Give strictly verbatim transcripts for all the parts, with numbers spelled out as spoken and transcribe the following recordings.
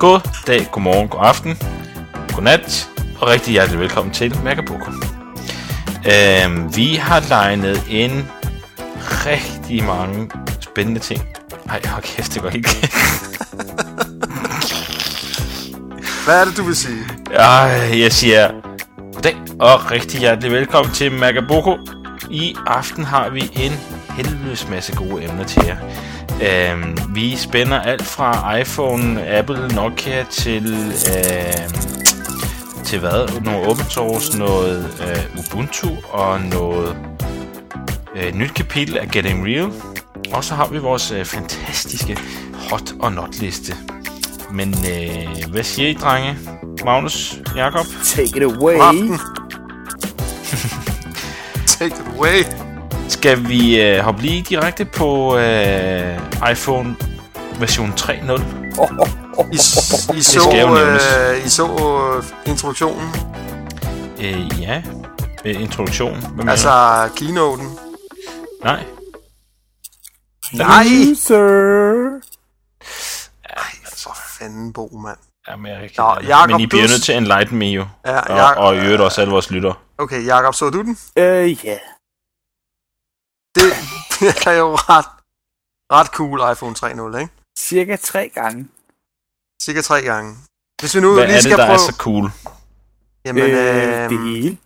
God dag, god morgen, god aften, god nat og rigtig hjertelig velkommen til Magaboko. Øhm, vi har legnet en rigtig mange spændende ting. Ej, hold kæft, det går helt galt. Hvad er det, du vil sige? Ej, jeg siger god dag og rigtig hjertelig velkommen til Magaboko. I aften har vi en helvedes masse gode emner til jer. Øhm, vi spænder alt fra iPhone, Apple, Nokia til øhm, til hvad? Nogle open source, noget øh, Ubuntu og noget øh, nyt kapitel af Getting Real. Og så har vi vores øh, fantastiske hot og not liste. Men øh, hvad siger I, drenge? Magnus, Jakob? Take it away. Take it away. Skal vi øh, hoppe lige direkte på øh, iPhone version tre punkt nul? Oh, oh, oh, oh. I, I så, øh, I så øh, introduktionen? Øh, ja, øh, introduktionen. Hvem altså keynoten? Nej. Nej! Nej, sir! Ej, for fanden, Bo, mand. Jamen, jeg kan... Nå, Jacob, men I bliver du... nødt til at enlighten me, jo. Ja, Jacob, og, og i øvrigt også alle vores lytter. Okay, Jakob, så du den? Øh, uh, ja. Yeah. Det, det er jo ret, ret cool, iPhone tre punkt nul, ikke? Cirka tre gange. Cirka tre gange. Hvis vi nu Hvad lige er det, skal der prøve... er så cool? Jamen, øh, øh, det hele.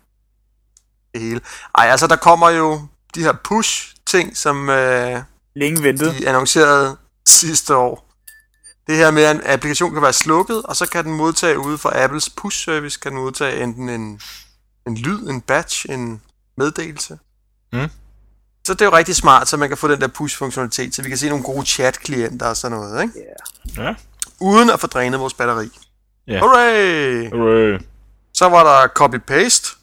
Det hele. Ej, altså, der kommer jo de her push-ting, som øh, længe ventet. De annoncerede sidste år. Det her med, at en applikation kan være slukket, og så kan den modtage ude fra Apples push-service, kan den modtage enten en, en lyd, en batch, en meddelelse. Mm. Så det er jo rigtig smart, så man kan få den der push-funktionalitet, så vi kan se nogle gode chat-klienter og sådan noget, ikke? Yeah. Ja. Uden at få drænet vores batteri. Ja. Yeah. Hooray! Hooray! Så var der copy-paste.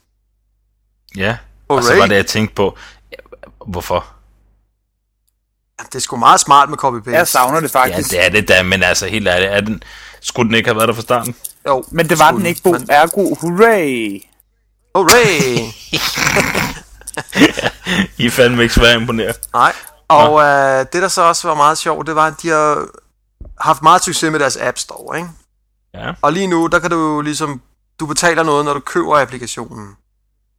Ja, Hooray. Og så var det, jeg tænkte på, hvorfor? Ja, det er sgu meget smart med copy-paste. Jeg savner det faktisk. Ja, det er det da, men altså helt ærligt, er den... skulle den ikke have været der fra starten? Jo, men det var den ikke, Bo. Men... ergo, hooray! Hooray! I er fandme ikke svært imponeret. Nej. Og øh, det der så også var meget sjovt, det var at de har haft meget succes med deres App Store, ikke? Ja. Og lige nu, der kan du ligesom, du betaler noget, når du køber applikationen.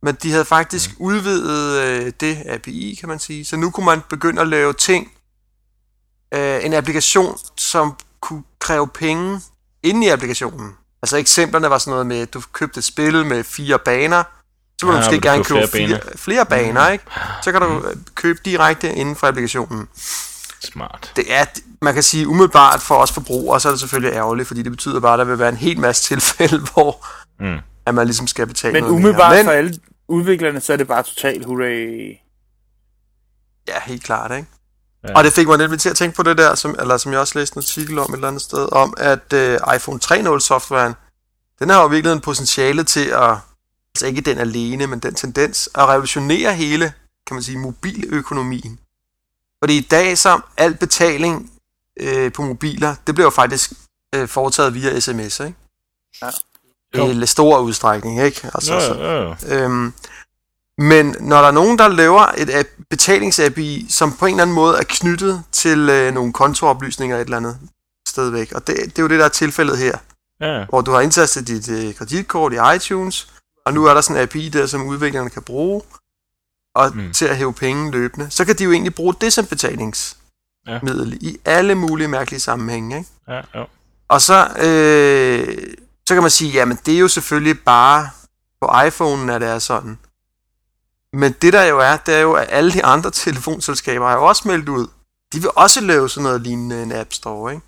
Men de havde faktisk mm. udvidet øh, det A P I, kan man sige. Så nu kunne man begynde at lave ting, øh, en applikation, som kunne kræve penge inde i applikationen. Altså eksemplerne var sådan noget med, at du købte et spil med fire baner. Så kan ja, du måske gerne købe flere baner, fire, flere baner mm. ikke? Så kan du mm. købe direkte inden for applikationen. Smart. Det er, man kan sige umiddelbart for os forbrugere, så er det selvfølgelig ærgerligt, fordi det betyder bare, at der vil være en hel masse tilfælde, hvor mm. at man ligesom skal betale men noget umiddelbart mere. Men umiddelbart for alle udviklerne, så er det bare totalt hurray. Ja, helt klart, ikke? Ja. Og det fik mig nemlig til at tænke på det der, som, eller som jeg også læste en artikel om et eller andet sted, om at uh, iPhone tre punkt nul-softwaren, den har jo virkelig en potentiale til at... altså ikke den alene, men den tendens at revolutionere hele, kan man sige, mobiløkonomien. Fordi i dag så alt betaling øh, på mobiler, det bliver jo faktisk øh, foretaget via sms'er, ikke? Ja. I stor udstrækning, ikke? Altså, ja, ja, ja. Øhm, men når der er nogen, der laver et betalings-A P I, som på en eller anden måde er knyttet til øh, nogle kontooplysninger et eller andet sted væk, og det, det er jo det, der er tilfældet her. Ja. Hvor du har indtastet dit øh, kreditkort i iTunes, og nu er der sådan en A P I der, som udviklerne kan bruge og mm. til at hæve penge løbende. Så kan de jo egentlig bruge det som betalingsmiddel ja. i alle mulige mærkelige sammenhænge, ikke? Ja, ja. Og så, øh, så kan man sige, jamen det er jo selvfølgelig bare på iPhone'en, at det er sådan. Men det der jo er, det er jo, at alle de andre telefonselskaber har jo også meldt ud. De vil også lave sådan noget lignende en App Store, ikke?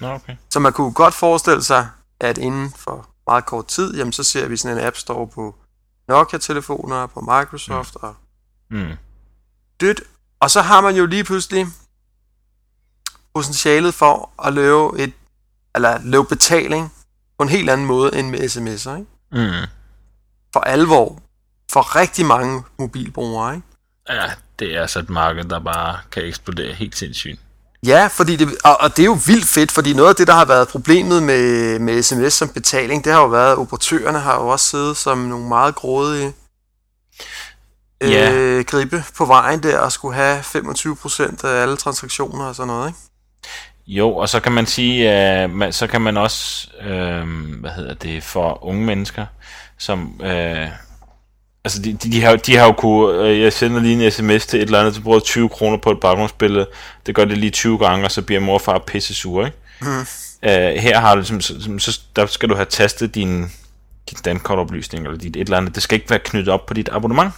Ja, okay. Så man kunne godt forestille sig, at inden for... meget kort tid, jamen så ser vi sådan en App Store på Nokia-telefoner, på Microsoft mm. og mm. dødt. Og så har man jo lige pludselig potentialet for at lave et eller lave betaling på en helt anden måde end med sms'er, ikke? Mm. For alvor. For rigtig mange mobilbrugere, ikke? Ja, det er så et marked, der bare kan eksplodere helt sindssygt. Ja, fordi det, og, og det er jo vildt fedt, fordi noget af det, der har været problemet med, med sms som betaling, det har jo været, at operatørerne har jo også siddet som nogle meget grådige øh, yeah. gribe på vejen der, og skulle have femogtyve procent af alle transaktioner og sådan noget, ikke? Jo, og så kan man sige, øh, man, så kan man også, øh, hvad hedder det, for unge mennesker, som, øh, altså de, de, de, har, de har jo kunne, øh, jeg sender lige en sms til et eller andet, så bruger tyve kroner på et baggrundsbillede, det gør det lige tyve gange, og så bliver mor og far pisse sure, ikke? Mm. Øh, her har du, som, som, så, der skal du have tastet din, din dankortoplysning, eller dit et eller andet, det skal ikke være knyttet op på dit abonnement.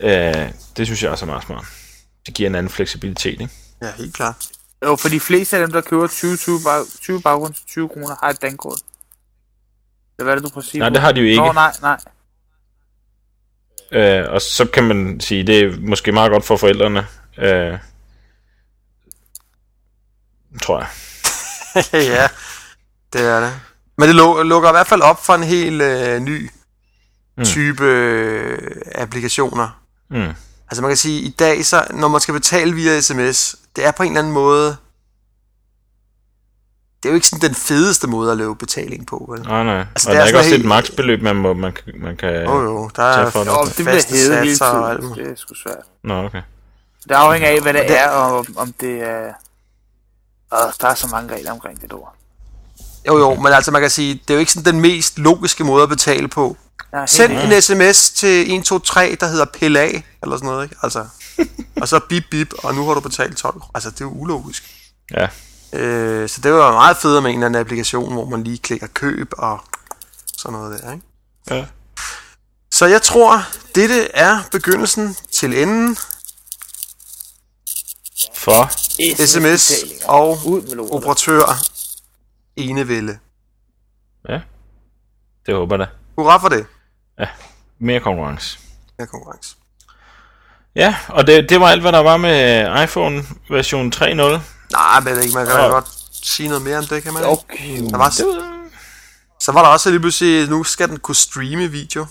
Øh, det synes jeg også er meget smart. Det giver en anden fleksibilitet, ikke? Ja, helt klart. Jo, for de fleste af dem, der køber tyve, tyve, tyve baggrunds til tyve kroner, har et dankort. Hvad er det, du prøver at sige? Nej, det har de jo ikke. Nå, nej, nej. Øh, og så kan man sige, det er måske meget godt for forældrene. Øh, tror jeg. Ja, det er det. Men det lukker i hvert fald op for en helt øh, ny mm. type øh, applikationer. Mm. Altså man kan sige, i dag, så, når man skal betale via sms, det er på en eller anden måde, det er jo ikke sådan den fedeste måde at lave betaling på, vel? Nej, nej. Altså, og der er, er ikke også helt... et maksbeløb, man, må, man, man kan oh, jo, der tage for er, det. Jo, det bliver hævet hele tiden. Det er sgu svært. Nå, okay. Det afhænger af, hvad det, det er, og om det er... Og der er så mange regler omkring det ord. Jo, jo, men altså man kan sige, det er jo ikke sådan den mest logiske måde at betale på. Ja, send en ja. sms til en to tre, der hedder pil af, eller sådan noget, ikke? Altså, og så bip bip, og nu har du betalt tolv kroner. Altså, det er jo ulogisk. Ja. Øh, så det var meget federe med en eller anden applikation, hvor man lige klikker køb og sådan noget der, ikke? Ja. Så jeg tror, dette er begyndelsen til enden for sms og operatør enevælde. Ja, det håber jeg da. Hurra for det. Ja, mere konkurrence. Mere konkurrence. Ja, og det, det var alt, hvad der var med iPhone version tre punkt nul. Nej, men ikke, man kan ja. godt sige noget mere om det, kan man ikke? Okay. Der var, så var der også lige pludselig, nu skal den kunne streame video.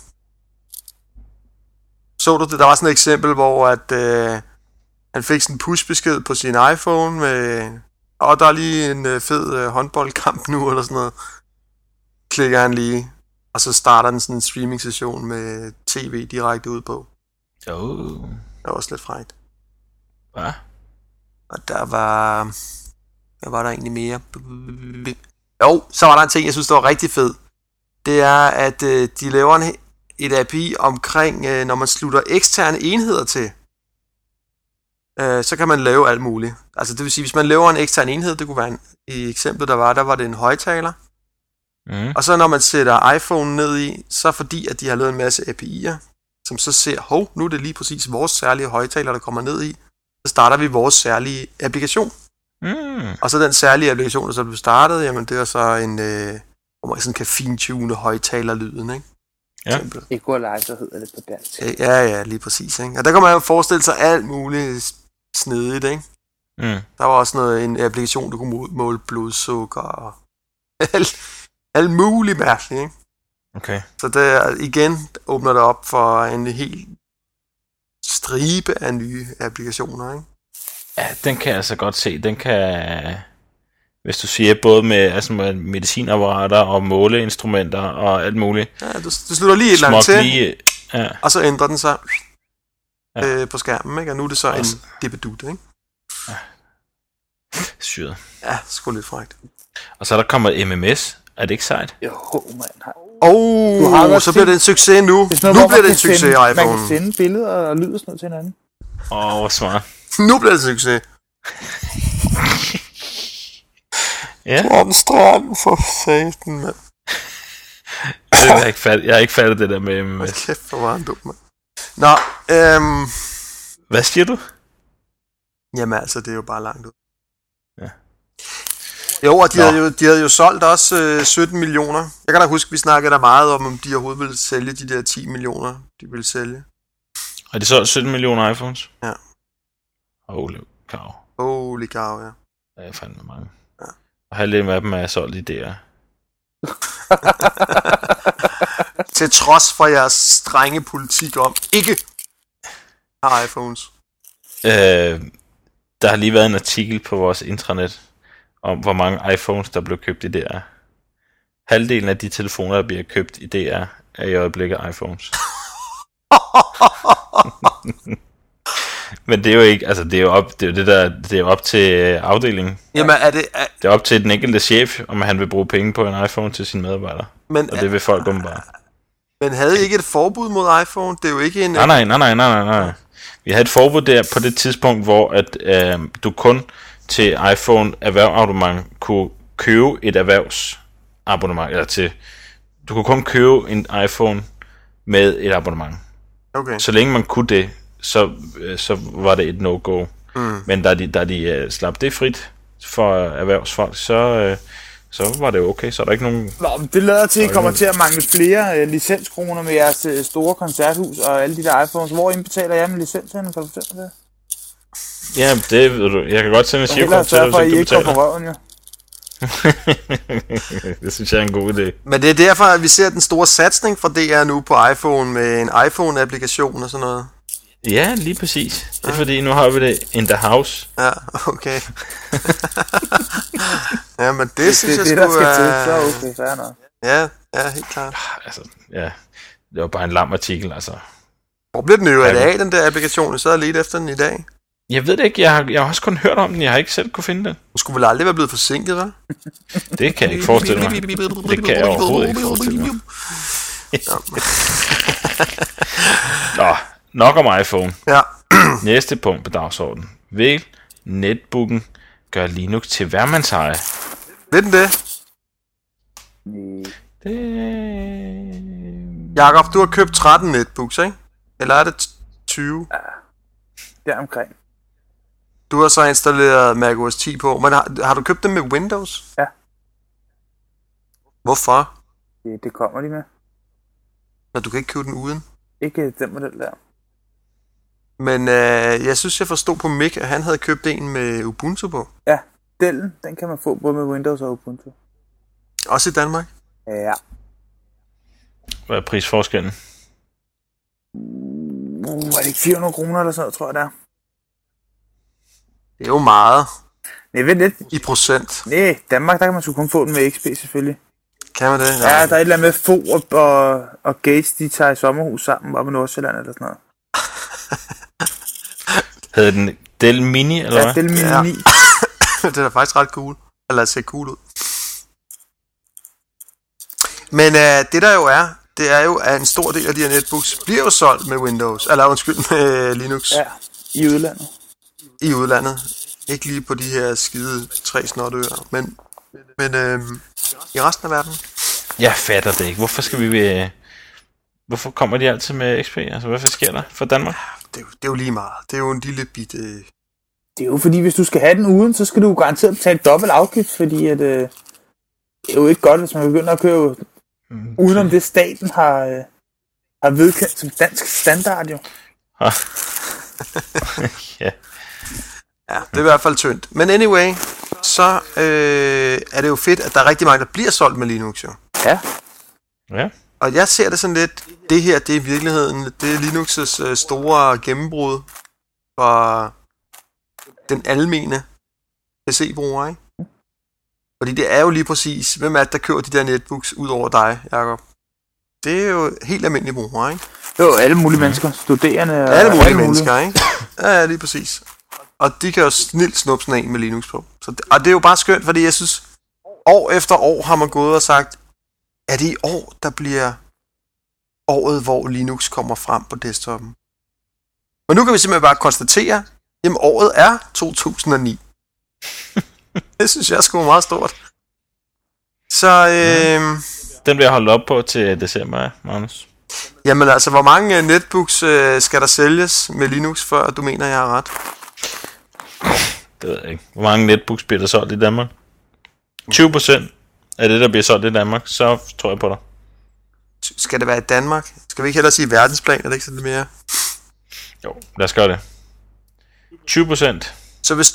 Så du det? Der var sådan et eksempel, hvor at, øh, han fik sådan en push-besked på sin iPhone med, og der er lige en øh, fed øh, håndboldkamp nu, eller sådan noget. Klikker han lige. Og så starter den sådan en streaming-session med tv direkte ud på. Oh. Det var også lidt frækt. Hvad? Og der var... Hvad var der egentlig mere? Jo, så var der en ting, jeg synes, der var rigtig fed. Det er, at øh, de laver en, et A P I omkring, øh, når man slutter eksterne enheder til. Øh, så kan man lave alt muligt. Altså det vil sige, hvis man laver en ekstern enhed, det kunne være en, i eksemplet, der var, der var det en højtaler. Mm. Og så når man sætter iPhone ned i, så fordi at de har lavet en masse A P I'er, som så ser, hov, nu er det lige præcis vores særlige højtaler, der kommer ned i, så starter vi vores særlige applikation. Mm. Og så den særlige applikation, der så blev startet, jamen det er så en, øh, hvor man sådan kan fintune højtalerlyden, ikke? Ja. Equal Life, så hedder det på dansk. Ja, ja, lige præcis, ikke? Og der kan man jo forestille sig alt muligt snedigt, ikke? Mm. Der var også noget, en applikation, der kunne måle blodsukker og alt muligt mærkeligt, ikke? Okay. Så der igen åbner det op for en hel stribe af nye applikationer, ikke? Ja, den kan jeg altså godt se. Den kan, hvis du siger, både med, altså med medicinapparater og måleinstrumenter og alt muligt. Ja, du, du slutter lige et langt til, lige, ja. og så ændrer den sig ja. øh, på skærmen, ikke? Og nu er det så altså en dippadut, ikke? Ja. Syret. Ja, sgu lidt frækt. Og så er der kommet M M S. Er det ikke sejt? Jo, mand. Åh, oh, så bliver det en succes nu. Noget, nu bliver det en succes, sende, iPhone. Man kan sende billeder og lyd og sådan noget til hinanden. Åh, oh, hvor smart. Nu bliver det en succes. Ja. Stram, stram, for satan, mand. Jeg har ikke fattet, jeg har ikke fattet det der med M M S. Hvor kæft, hvor var han dum, mand. Nå, øhm... hvad siger du? Jamen altså, det er jo bare langt ud. Ja. Jo, og de havde jo, de havde jo solgt også øh, sytten millioner. Jeg kan da huske, vi snakkede der meget om, om de overhovedet ville sælge de der ti millioner, de ville sælge. Og de solgte sytten millioner iPhones? Ja. Holy cow. Holy cow, ja. Ja, jeg fandt med mange. Ja. Og halvdelen af dem er solgt i D R. Til trods for jeres strenge politik om ikke har iPhones. Øh, der har lige været en artikel på vores intranet om hvor mange iPhones, der blev købt i D R. Halvdelen af de telefoner, der bliver købt i D R, er i øjeblikket iPhones. Men det er jo ikke, altså det er jo op, det er jo det der, det er jo op til afdelingen. Jamen er det er... det er op til den enkelte chef, om han vil bruge penge på en iPhone til sine medarbejdere. Men og er... det vil folk umiddelbart. Men havde I ikke et forbud mod iPhone? Det er jo ikke en. Nej nej nej nej nej nej. Vi havde et forbud der på det tidspunkt, hvor at øh, du kun til iPhone erhvervsabonnement kunne købe et erhvervsabonnement eller til. Du kunne kun købe en iPhone med et abonnement. Okay. Så længe man kunne det, så, så var det et no-go. Mm. Men da de, da de uh, slap det frit for erhvervsfolk, så, uh, så var det okay. Så er der ikke nogen... Nå, det lader til, at I kommer nogen... til at mangle flere uh, licenskroner med jeres uh, store koncerthus og alle de der iPhones. Hvor indbetaler jeg med licensen? Kan du fortælle det? Ja, det ved du. Jeg kan godt sende et cirkort til dig, hvis ikke I ikke kommer på røven, jo. Det synes jeg er en god idé. Men det er derfor, at vi ser den store satsning fra D R nu på iPhone med en iPhone-applikation og sådan noget. Ja, lige præcis. Det er ja. Fordi, nu har vi det in the house. Ja, okay. Ja, men det, det synes det, jeg det, skulle... Det er det, der skal til. Så er okay, ja, ja, helt klart. Altså, ja. Det var bare en lam artikel, altså. Hvor blev den jo af, ja, den der applikation? Så er jeg lidt efter den i dag. Jeg ved det ikke, jeg har, jeg har også kun hørt om den, jeg har ikke selv kunne finde den. Du skulle vel aldrig være blevet forsinket, hva'? Det kan jeg ikke forestille mig. Det kan jeg overhovedet ikke forestille mig. Nå, nok om iPhone. Ja. Næste punkt på dagsordenen. Vil netbooken gøre Linux til hvermandseje? Ved den det? Det... Jakob, du har købt tretten netbooks, ikke? Eller er det tyve? Ja, deromkring. Du har så installeret Mac O S ti på, men har, har du købt dem med Windows? Ja. Hvorfor? Det, det kommer de med. Nå, du kan ikke købe den uden? Ikke den model der. Men øh, jeg synes, jeg forstod på Mick, at han havde købt en med Ubuntu på. Ja, Dellen, den kan man få både med Windows og Ubuntu. Også i Danmark? Ja. Hvad er prisforskellen? Uh, er det ikke fire hundrede kroner eller sådan noget, tror jeg, der er? Det er jo meget. Nej, vent lidt. I procent. Nej, Danmark, der kan man sgu kun få den med X P selvfølgelig. Kan man det? Nej. Ja, der er et eller andet med Forup og, og Gates, de tager i sommerhus sammen oppe i Nordsjælland eller sådan noget. Hedder den Dell Mini, eller hvad? Ja, Dell Mini. Ja. Den er faktisk ret cool. Eller ser cool ud. Men øh, det der jo er, det er jo, at en stor del af de her netbooks bliver jo solgt med Windows. Eller undskyld, med Linux. Ja, i udlandet. I udlandet. Ikke lige på de her skide tre snotører, men, men øh, i resten af verden. Jeg fatter det ikke. Hvorfor skal vi... Øh, hvorfor kommer de altid med X P? Altså, hvorfor sker der for Danmark? Det er, jo, det er jo lige meget. Det er jo en lille bit... Øh... Det er jo fordi, hvis du skal have den uden, så skal du garanteret betale dobbelt afgift, fordi at, øh, det er jo ikke godt, hvis man begynder at køre mm, udenom det. det, staten har, øh, har vedkendt som dansk standard, jo. Ja. Ja, det er i hvert fald tyndt. Men anyway, så øh, er det jo fedt, at der er rigtig mange, der bliver solgt med Linux, jo. Ja. Ja. Og jeg ser det sådan lidt, det her, det er i virkeligheden, det er Linux's øh, store gennembrud for den almene P C-bruger, ikke? Fordi det er jo lige præcis, hvem er det, der køber de der netbooks ud over dig, Jakob? Det er jo helt almindelige brugere, ikke? Jo, alle mulige mennesker, studerende og alle mulige alle mennesker, mulige. Ikke? Ja, lige præcis. Og de kan jo snilt snuppe sådan en med Linux på. Så det, og det er jo bare skønt, fordi jeg synes, år efter år har man gået og sagt, er det i år, der bliver året, hvor Linux kommer frem på desktopen? Men nu kan vi simpelthen bare konstatere, jamen året er to tusind og ni. Det synes jeg sgu er meget stort. Så øh, den vil jeg holde op på til december, Magnus. Jamen altså, hvor mange netbooks øh, skal der sælges med Linux, før du mener, jeg har ret? Det ved jeg ikke. Hvor mange netbooks bliver der solgt i Danmark? tyve procent af det, der bliver solgt i Danmark, så tror jeg på dig. Skal det være i Danmark? Skal vi ikke hellere sige verdensplan, er det ikke sådan det mere? Jo, lad os gøre det. tyve procent. Så hvis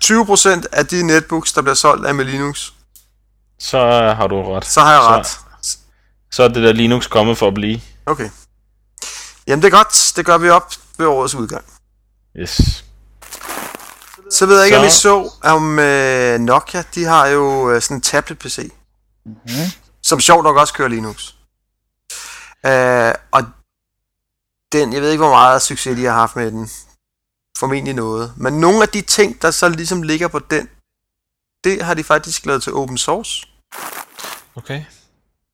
tyve procent af de netbooks, der bliver solgt, er med Linux, så har du ret. Så har jeg ret. Så, så er det der Linux kommet for at blive. Okay. Jamen det er godt, det gør vi op ved årets udgang. Yes. Så ved jeg ikke, så... om I så, om øh, Nokia, de har jo øh, sådan en tablet-P C, mm-hmm. som sjovt nok også kører Linux. Øh, og den, jeg ved ikke, hvor meget succes de har haft med den. formentlig noget. Men nogle af de ting, der så ligesom ligger på den, det har de faktisk lavet til open source. Okay.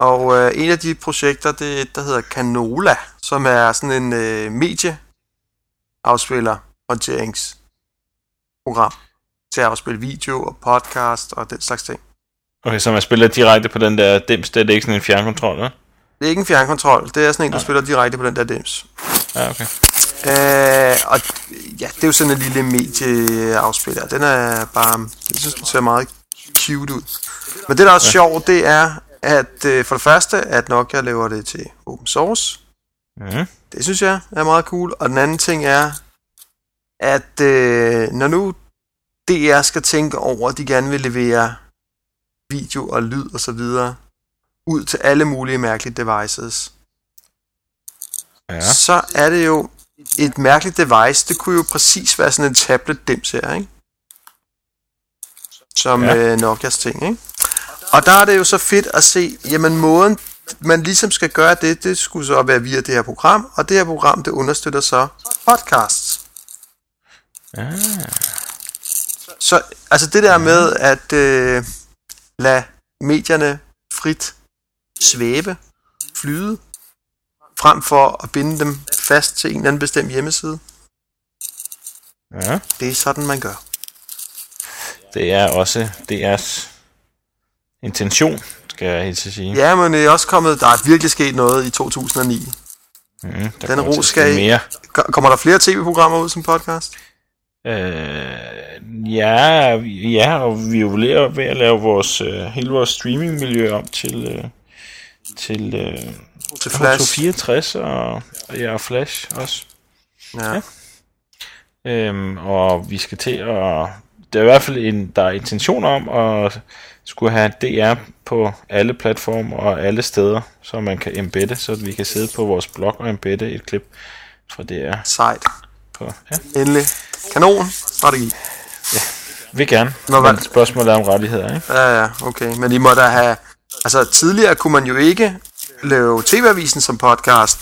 Og øh, en af de projekter, det er et, der hedder Canola, som er sådan en øh, medieafspiller håndteringsprogram til at afspille video og podcast og den slags ting. Okay, så man spiller direkte på den der dims, det er det ikke sådan en fjernkontrol, eller? Det er ikke en fjernkontrol, det er sådan en, du ja. spiller direkte på den der dims. Ja, okay. Øh, og ja, det er jo sådan en lille medieafspiller. Den er bare, jeg synes, den ser meget cute ud. Men det, der er også ja. sjovt, det er, at øh, for det første, at Nokia laver det til open source. Mm. Det synes jeg er meget cool. Og den anden ting er, at øh, når nu D R skal tænke over, at de gerne vil levere video og lyd og så videre ud til alle mulige mærkelige devices, ja. så er det jo et mærkeligt device. Det kunne jo præcis være sådan en tablet-dims her, ikke? Som ja. øh, Nokias ting, ikke? Og der er det jo så fedt at se, jamen måden man ligesom skal gøre det, det skulle så være via det her program, og det her program, det understøtter så podcasts. Ah. Så altså det der med at øh, lade medierne frit svæve, flyde, frem for at binde dem fast til en eller anden bestemt hjemmeside. Ja. Det er sådan, man gør. Det er også D R's intention, skal jeg helt til sige. Ja, men det er også kommet, der er virkelig sket noget i to tusind og ni. Mm, der Den ro skal mere. Kommer der flere tv-programmer ud som podcast? Øh, ja, ja, og vi er jo ved at lave vores, øh, hele vores streamingmiljø om til... Øh, til øh, til Flash fireogtres og, ja, og Flash også. Ja. ja. Øhm, og vi skal til at... Der er i hvert fald en, der er intention om at skulle have D R på alle platformer og alle steder, så man kan embedde, så vi kan sidde på vores blog og embedde et klip fra D R. Sejt. På, ja. Endelig. Kanon. Strategi. Ja, vil gerne. Nå, men spørgsmålet er om rettigheder, ikke? Ja, ja, okay. Men I må da have... Altså, tidligere kunne man jo ikke lave T V-avisen som podcast.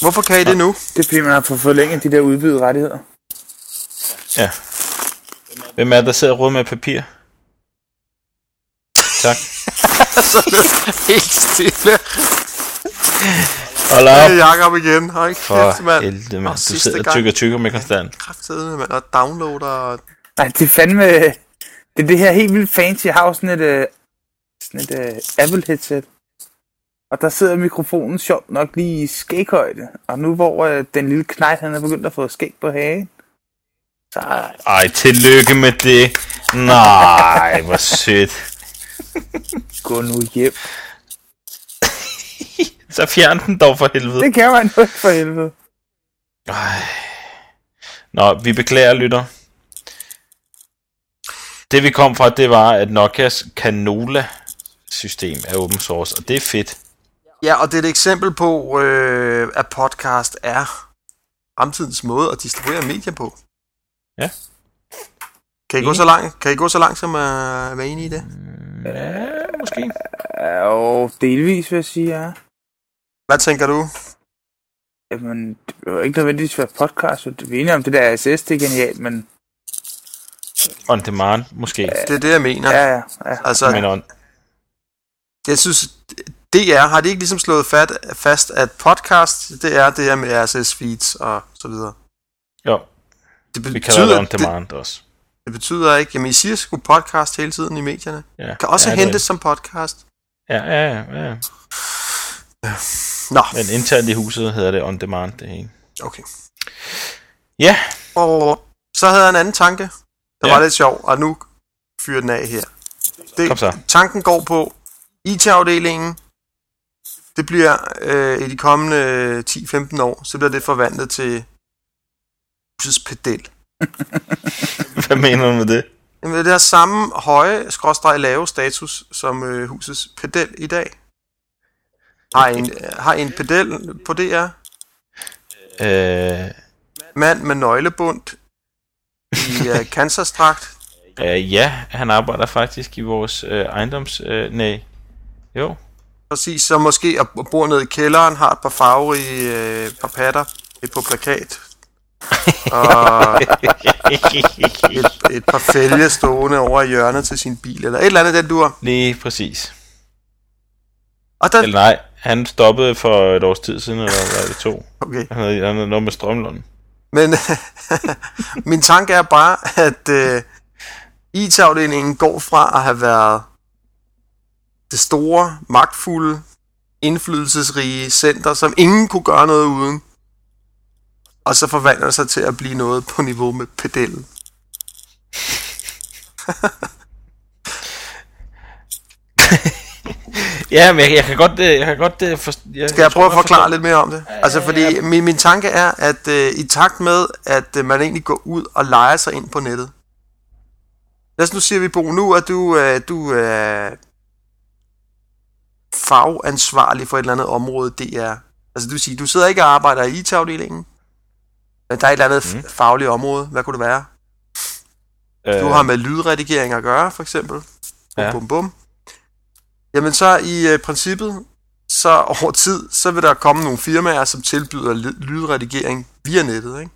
Hvorfor kan I det nu? Det bliver man at få forlænget de der udbydede rettigheder. Ja. Hvem er det, der sidder og roder med papir? Tak. Så nu helt stille. Hold op. Det er Jacob igen. Høj kæft, mand. Helvede, mand. Du sidder og tykker tykker med konstant. Kræftede, mand. Og downloader. Nej, det er fandme... Det er det her helt vildt fancy. Jeg har jo sådan et... Sådan et uh, Apple headset. Og der sidder mikrofonen sjovt nok lige i skæghøjde. Og nu hvor uh, den lille knejt, han er begyndt at få skæg på hagen. Så... Ej, tillykke med det. Nej, hvor sødt. Gå nu hjem. Så fjern den dog for helvede. Det kan man jo ikke for helvede. Ej. Nå, vi beklager, lytter. Det vi kom fra, det var, at Nokias Canola-system er open source, og det er fedt. Ja, og det er et eksempel på, øh, at podcast er fremtidens måde at distribuere medier på. Ja. Kan I gå så langt, kan I gå så langt som at være enige i det? Ja, måske. Jo, delvis vil jeg sige, ja. Hvad tænker du? Jamen, det er jo ikke nødvendigvis for podcast, så vi er enige om det der A S S, det er genialt, men... On demand, måske. Det er det, jeg mener. Ja, ja, ja. Altså, men on... Jeg synes, D R har de ikke ligesom slået fat, fast, at podcast, det er det her med R S S feeds og så videre. Jo, det betyder, vi kalder det on demand det, også. Det betyder ikke, jamen I siger sgu podcast hele tiden i medierne. Ja, kan også ja, hentes som podcast. Ja, ja, ja. ja. Nå. Men internt i huset hedder det on demand, det hele. Okay. Ja. Og så havde jeg en anden tanke. Det var ja. lidt sjovt, og nu fyrer den af her. Det, tanken går på I T-afdelingen. Det bliver øh, i de kommende ti til femten år, så bliver det forvandlet til husets pedel. Hvad mener du med det? Jamen, det er samme høje, skråstreg lave status, som øh, husets pedel i dag. Har en, har en pedel på D R? Øh... Mand med nøglebundt. I uh, Kansas-dragt. Uh, ja, han arbejder faktisk i vores uh, ejendoms... Uh, nej. Jo. Præcis, så måske at bor nede i kælderen, har et par farverige uh, par patter på plakat. og et, et par fælge stående over hjørnet til sin bil, eller et eller andet, den dur. Lige præcis. Og der... Eller nej, han stoppede for et års tid siden, eller var det to. Okay. Han havde, han havde noget med strømlånden. Men min tanke er bare, at øh, I T-afdelingen går fra at have været det store, magtfulde, indflydelsesrige center, som ingen kunne gøre noget uden, og så forvandler det sig til at blive noget på niveau med pedellen. Ja, men jeg, jeg kan godt, jeg kan godt jeg, Skal jeg, jeg prøve at forklare for... lidt mere om det? Altså, fordi ja. min, min tanke er, at øh, i takt med, at øh, man egentlig går ud og leger sig ind på nettet. Lad os nu sige, vi Bo, nu er du, øh, du øh, fagansvarlig for et eller andet område, det er... Altså, du vil sige, du sidder ikke og arbejder i I T-afdelingen. Der er et eller andet mm. fagligt område. Hvad kunne det være? Øh. Du har med lydredigering at gøre, for eksempel. Bum, ja. bum, bum. Jamen så i øh, princippet, så over tid, så vil der komme nogle firmaer, som tilbyder l- lydredigering via nettet, ikke?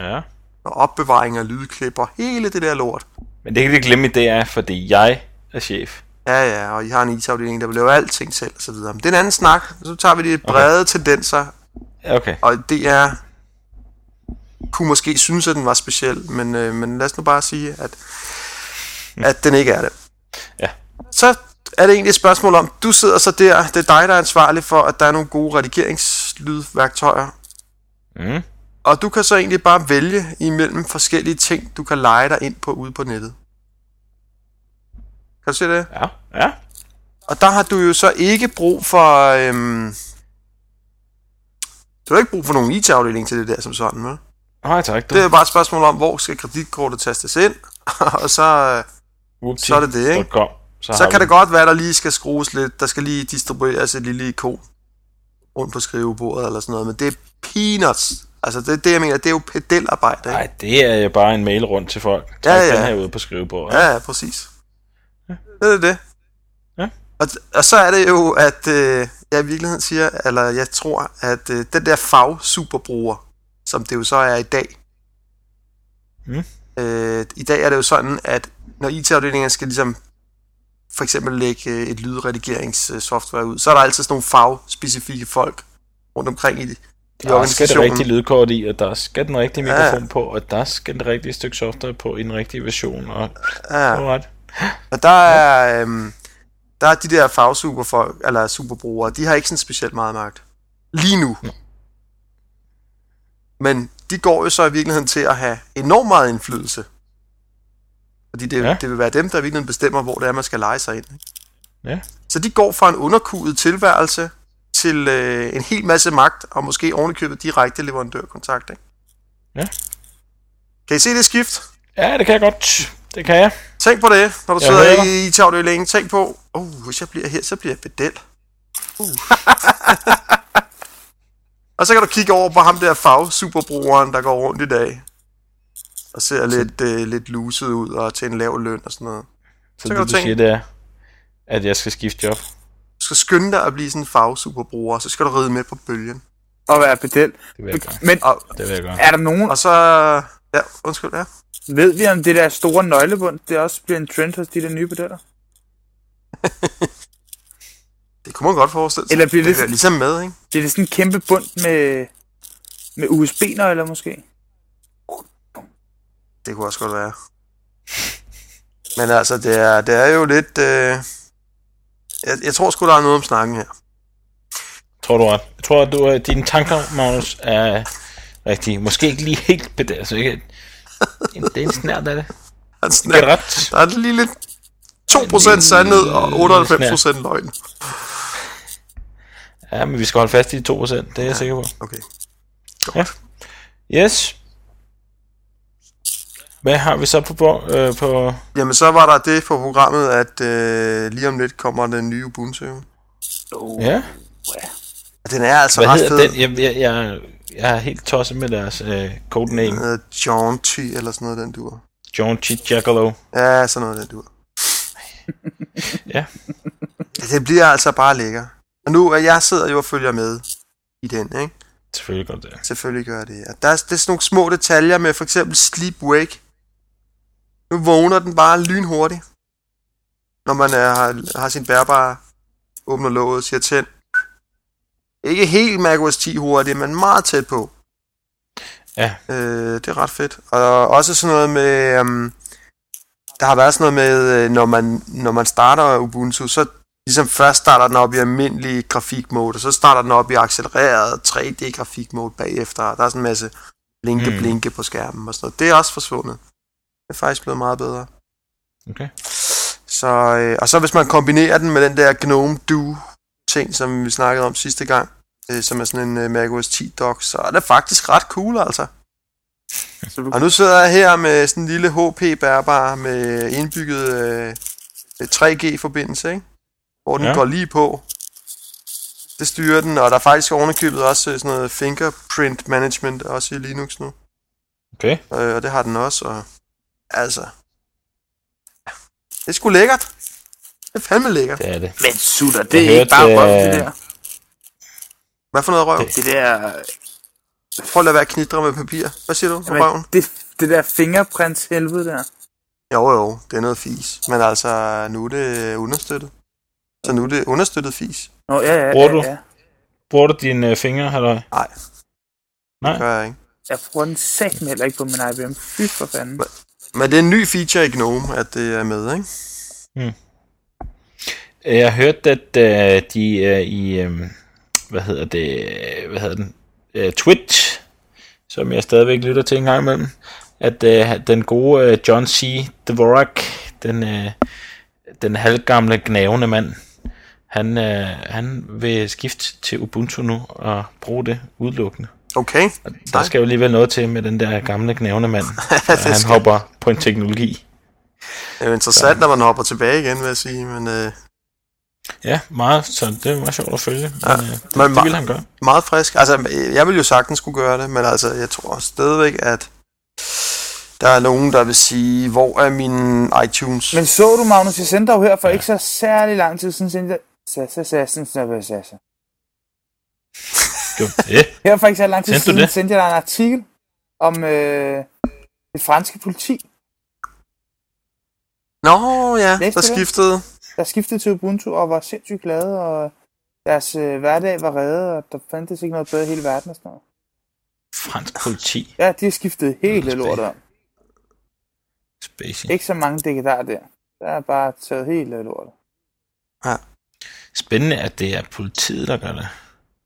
Ja. Og opbevaring af lydklip og hele det der lort. Men det kan vi glemme, det er, fordi jeg er chef. Ja, ja, og I har en I T-afdeling, der vil lave alting selv, og så videre. Men det er en anden snak, så tager vi de brede okay. tendenser. Okay. Og det er... Kunne måske synes, at den var speciel, men, øh, men lad os nu bare sige, at, mm. at den ikke er det. Ja. Så... Er det egentlig et spørgsmål om, du sidder så der, det er dig, der er ansvarlig for, at der er nogle gode redigeringslydværktøjer. Mm. Og du kan så egentlig bare vælge imellem forskellige ting, du kan lege dig ind på ude på nettet. Kan du se det? Ja, ja. Og der har du jo så ikke brug for... Øhm, du har ikke brug for nogen I T-afdeling til det der som sådan, vel? Nej, tak. Du. Det er bare et spørgsmål om, hvor skal kreditkortet tastes ind, og så, Whoopty, så er det det, ikke? Så, så kan vi. Det godt være, der lige skal skrues lidt. Der skal lige distribueres et lille ikon rundt på skrivebordet eller sådan noget. Men det er peanuts. Altså det, det jeg mener, det er jo pedelarbejde. Nej, det er jo bare en mail rundt til folk. Træk ja, ja. den her ude på skrivebordet. Ja, ja, præcis. Ja. Det er det. Ja. Og, og så er det jo, at øh, jeg i virkeligheden siger, eller jeg tror, at øh, den der fag-superbruger, som det jo så er i dag. Mm. Øh, I dag er det jo sådan, at når I T-afdelingen skal ligesom... for eksempel lægge et lydredigeringssoftware ud, så er der altid sådan nogle fagspecifikke folk rundt omkring i, i der organisationen. Der skal det rigtige lydkort i, og der skal den rigtige mikrofon ja. på, og der skal det rigtige stykke software på i den rigtige version. Og, ja. og der, er, øhm, der er de der fagsuperfolk, eller superbrugere, de har ikke sådan specielt meget magt. Lige nu. Ja. Men de går jo så i virkeligheden til at have enormt meget indflydelse. Fordi det, ja. det vil være dem, der virkelig bestemmer, hvor det er, man skal lege sig ind. Ja. Så de går fra en underkudet tilværelse til øh, en hel masse magt, og måske ovenikøbet direkte leverandørkontakt. Ikke? Ja. Kan I se det skift? Ja, det kan jeg godt. Det kan jeg. Tænk på det, når du jeg sidder i I T-afdelingen. Tænk på, oh, hvis jeg bliver her, så bliver jeg bedel. Uh. Og så kan du kigge over på ham der fag-superbrugeren, der går rundt i dag. Og ser lidt, øh, lidt luset ud og til en lav løn og sådan noget. Så, så det du tænke, siger det er, at jeg skal skifte job. Du skal skynde dig at blive sådan en fagsuperbruger, så skal du ride med på bølgen. Og være pedel. Det vil jeg gøre. Men og, det vil jeg gøre. Er der nogen... Og så... Ja, undskyld, ja. Ved vi om det der store nøglebund, det også bliver en trend hos de der nye pedeller? Det kunne man godt forestille sig. Eller bliver det, det ligesom med, ikke? Bliver det sådan en kæmpe bund med, med U S B-nøgler måske? Det kunne også godt være. Men altså, det er, det er jo lidt... Øh... Jeg, jeg tror sgu, der er noget om snakken her. Tror du ret. Jeg tror, at du, dine tanker, Magnus, er rigtige. Måske ikke lige helt bedre, så ikke... Det er en snært af det. En snært. Det er ret. Der er en lille to procent sandhed og otteoghalvfems procent løgn. Ja, men vi skal holde fast i de to procent. Det er jeg ja. sikker på. Okay. Godt. Ja. Yes. Hvad har vi så på, øh, på... Jamen, så var der det på programmet, at øh, lige om lidt kommer den nye Ubuntu. Oh. Ja. Den er altså Hvad ret fed. Den? Jeg, jeg, jeg er helt tosset med deres øh, codename. Den hedder John T. eller sådan noget, den dur. John T. Jackalow. Ja, sådan noget, den dur. Ja. Det bliver altså bare lækker. Og nu, jeg sidder jo og følger med i den, ikke? Selvfølgelig gør det. Selvfølgelig gør det. Og der er, det er sådan nogle små detaljer med for eksempel sleep-wake. Nu vågner den bare lynhurtigt, når man er, har, har sin bærbare, åbner låget, siger tænd. Ikke helt Mac O S ti hurtigt, men meget tæt på. Ja. Øh, det er ret fedt. Og også sådan noget med... Øhm, der har været sådan noget med, når man, når man starter Ubuntu, så ligesom først starter den op i almindelig grafikmode, og så starter den op i accelereret tre D-grafikmode bagefter. Der er sådan en masse blinke-blinke mm. på skærmen og sådan noget. Det er også forsvundet. Det er faktisk blevet meget bedre. Okay. Så, øh, og så hvis man kombinerer den med den der Gnome Duo-ting, som vi snakkede om sidste gang, øh, som er sådan en øh, Mac O S ti dock, så er det faktisk ret cool, altså. Og nu sidder jeg her med sådan en lille H P-bærbar med indbygget øh, tre G-forbindelse, ikke? Hvor den ja. går lige på. Det styrer den, og der er faktisk ovenikøbet også sådan noget fingerprint management, også i Linux nu. Okay. Øh, og det har den også, og altså... Det er sgu lækkert. Det er fandme lækkert. Det er det. Men sutter, det jeg er ikke bare røv, det der. Hvad for noget røv? Det, det der... Prøv at lade være knitre med papir. Hvad siger du? Jamen, røven? Det, det der fingerprints helvede der. Jo jo, det er noget fis. Men altså, nu er det understøttet. Så nu er det understøttet fis. Nå ja, ja, bruger ja, ja. Du, bruger du dine fingre, halløj? Nej. Nej. Det gør jeg ikke. Jeg bruger den sækken heller ikke på min I B M. Fy for fanden. Men det er en ny feature i Gnome, at det er med, ikke? Mm. Jeg hørte, at øh, de øh, i, øh, hvad hedder det, hvad hedder den, øh, Twitch, som jeg stadigvæk lytter til en gang imellem, at øh, den gode øh, John C. Dvorak, den, øh, den halvgamle gnavende mand, han, øh, han vil skifte til Ubuntu nu og bruge det udelukkende. Okay. Der skal jo alligevel noget til med den der gamle gnævne mand. Han skal. Hopper på en teknologi. Det er jo interessant, så. Når man hopper tilbage igen, vil jeg sige. Men, øh... ja, meget. Så det er meget sjovt at følge. Ja. Men, øh, det, men, det vil han gøre. Meget frisk. Altså, jeg vil jo sagtens skulle gøre det, men altså, jeg tror stadigvæk, at der er nogen, der vil sige, hvor er min iTunes? Men så du, Magnus, jeg sendte dig her for ja. ikke så særlig lang tid siden, siden jeg... Sassa, sassa, sassa, sassa. Yeah. Her for ikke så lang tid Send siden sendte jeg dig en artikel om øh, det franske politi. Nå ja, Læste der skiftede det? Der skiftede til Ubuntu og var sindssygt glade, og deres øh, hverdag var reddet, og der fandtes ikke noget bedre i hele verden og sådan noget. Fransk politi? Ja, de skiftede hele lortet om. Ikke så mange dikkedarer der. Der er bare taget hele lortet. Ja. Spændende, at det er politiet, der gør det.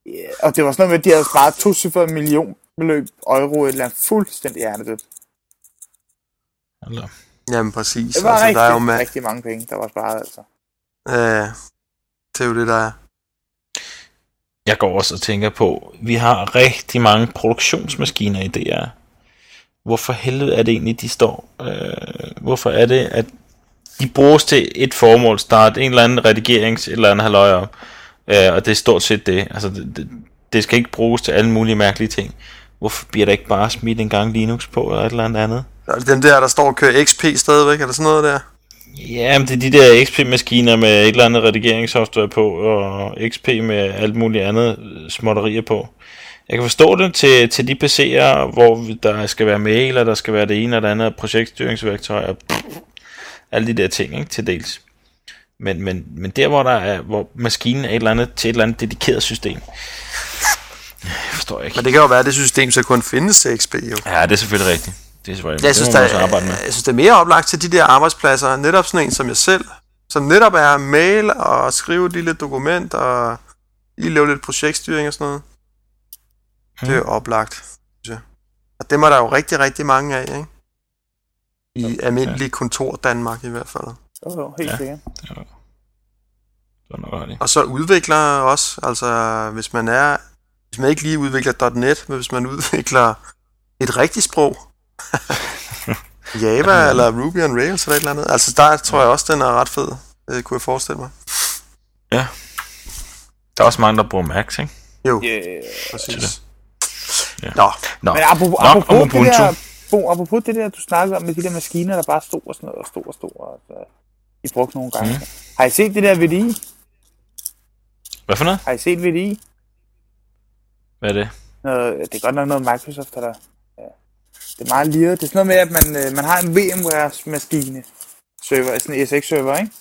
Yeah. Og det var sådan noget med, at de havde sparet to millioner beløb euro, et eller andet fuldstændig hjernedødt. Jamen præcis. Det var altså, rigtig, der er jo ma- rigtig mange penge, der var sparet altså. Øh, det er jo det, der er. Jeg går også og tænker på, vi har rigtig mange produktionsmaskiner i D R. Hvorfor helvede er det egentlig, de står? Øh, hvorfor er det, at de bruges til et formål, start en eller anden redigerings, et eller andet halvøje op? Uh, og det er stort set det. Altså, det, det, det skal ikke bruges til alle mulige mærkelige ting. Hvorfor bliver der ikke bare smidt en gang Linux på, eller et eller andet andet? Er det dem der, der står og kører X P stadigvæk? Er der sådan noget der? Ja, men det er de der X P-maskiner med et eller andet redigeringssoftware på, og X P med alt muligt andet småtterier på. Jeg kan forstå det til, til de P C'er, hvor der skal være mail, og der skal være det ene og det andet, projektstyringsværktøj, og pff, alle de der ting, ikke? Til dels. Men, men, men der, hvor der er, hvor maskinen er et eller andet, til et eller andet dedikeret system, forstår jeg ikke. Men det kan jo være, at det system så kun findes til X P, jo. Ja, det er selvfølgelig rigtigt. Det er selvfølgelig. Jeg, synes, det der, jeg synes, det er mere oplagt til de der arbejdspladser, netop sådan en som jeg selv, som netop er mail og skrive et lille dokument og lige lave lidt projektstyring og sådan noget. Hmm. Det er jo oplagt, synes jeg. Og dem er der jo rigtig, rigtig mange af, ikke? I ja. almindelig kontor Danmark i hvert fald. Oh, helt ja, sikkert. Ja. Det. Og så udvikler også, altså hvis man er, hvis man ikke lige udvikler .net, men hvis man udvikler et rigtigt sprog, Java ja, eller Ruby on Rails eller et eller andet, altså der tror ja. jeg også, den er ret fed, øh, kunne jeg forestille mig. Ja. Der er også mange, der bruger Macs, ikke? Jo, yeah. præcis. Ja. Nå. Nå. Men apropos, apropos, Nå, apropos det der, bo, apropos det der, du snakkede om med de der maskiner, der bare stod og sådan noget, og stod og stod og... Altså. I brugte nogle gange. Mm. Har I set det der V D I? Hvad for noget? Har I set V D I? Hvad er det? noget, det er godt nok noget Microsoft, der ja. Det er meget lire. Det er sådan noget med, at man, man har en VMware-maskine, server, sådan en E S X-server, ikke?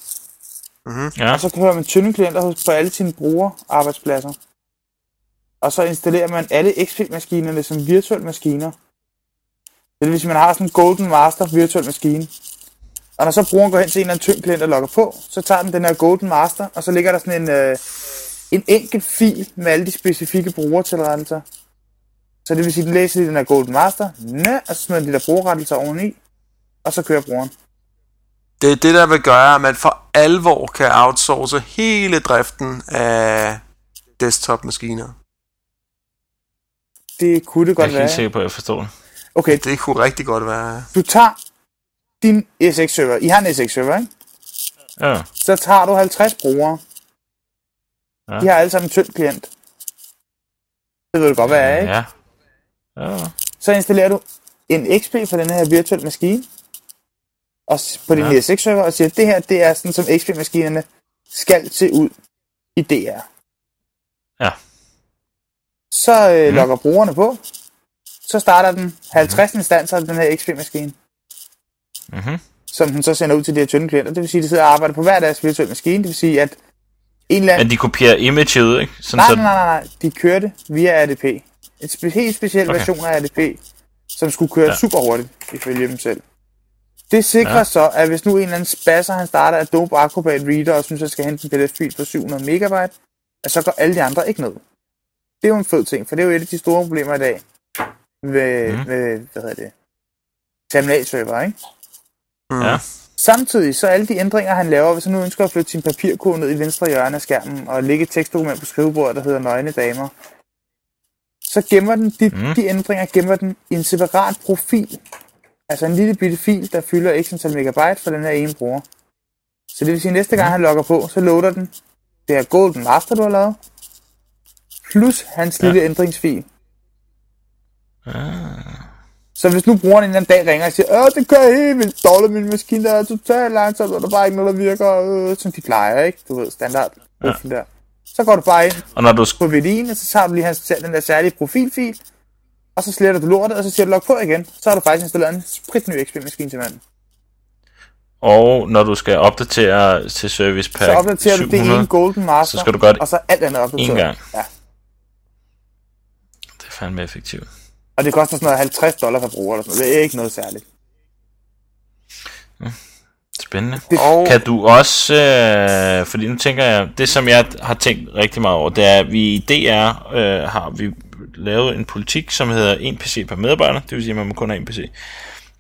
Mm-hmm. Ja. Og så kører man tynde klienter på alle sine brugerarbejdspladser. Og så installerer man alle X P-maskinerne som virtuelle maskiner. Det vil sige, man har sådan en Golden Master virtuel maskine. Og når så brugeren går hen til en eller anden tynd klient og logger på, så tager den den her Golden Master, og så ligger der sådan en, øh, en enkelt fil med alle de specifikke brugertilrettelser. Så det vil sige, at den læser lige den her Golden Master, nø, og så smider de der brugerrettelser oveni, og så kører brugeren. Det er det, der vil gøre, at man for alvor kan outsource hele driften af desktop-maskiner. Det kunne det godt være. Jeg kan ikke se på, at jeg forstår det. Okay. Det kunne rigtig godt være. Du tager din E S X-server. I har en E S X-server, ikke? Ja. Så tager du halvtreds brugere. Ja. De har alle sammen en tynd klient. Det ved du godt være, ikke? Ja. Ja. Så installerer du en X P for den her virtuelle maskine. Og på din ja. E S X-server og siger, at det her det er sådan, som X P-maskinerne skal se ud i D R. Ja. Så øh, mm. logger brugerne på. Så starter den halvtreds instanser af den her X P-maskine, mm-hmm. som den så sender ud til de her tynde klienter. Det vil sige, at de sidder og arbejder på hver deres virtuelle maskine. Det vil sige, at en eller anden... Men de kopierer imaget, ikke? Sådan nej, nej, nej, nej. De kører det via A D P. En spe- helt speciel okay. version af A D P, som skulle køre ja. super hurtigt, ifølge dem selv. Det sikrer ja. så, at hvis nu en eller anden spasser, han starter Adobe Acrobat Reader, og synes, at jeg skal hente en P D F-fil på syv hundrede megabyte, at så går alle de andre ikke ned. Det er jo en fed ting, for det er jo et af de store problemer i dag. Ved, mm. ved, hvad hedder det, terminalserver, ikke? Mm. Ja. Samtidig så alle de ændringer, han laver, hvis han nu ønsker at flytte sin papirkurve ned i venstre hjørne af skærmen og lægge et tekstdokument på skrivebordet, der hedder nøgne damer, så gemmer den, de, mm. de ændringer gemmer den i en separat profil. Altså en lille bitte fil, der fylder x antal megabyte for den her ene bruger. Så det vil sige, at næste gang mm. han logger på, så loader den det her Golden Master, du har lavet, plus hans ja. lille ændringsfil. Ah. Så hvis nu brugeren en eller anden dag ringer og siger, åh, det kører helt vildt dårligt, min maskine der er totalt langsomt, og der er bare ikke noget, der virker, øh, som de plejer, ikke? Du ved, standard profil ja. der. Så går du bare ind og når du... på V D I'en, og så tager du lige hans, den der særlige profilfil, og så sletter du lortet, og så siger du log på igen. Så har du faktisk installeret en spritny X P-maskine til manden. Og når du skal opdatere til Service Pack så opdaterer syv hundrede, du det ene Golden Master, så skal du gøre det og så alt andet opdateret. En gang. Ja. Det er fandme effektivt. Og det koster sådan noget halvtreds dollar for bruger eller sådan noget. Det er ikke noget særligt. Spændende. Det... Kan du også, øh, fordi nu tænker jeg, det som jeg har tænkt rigtig meget over, det er, at vi i D R øh, har vi lavet en politik, som hedder en P C per medarbejder. Det vil sige, at man må kun have en P C.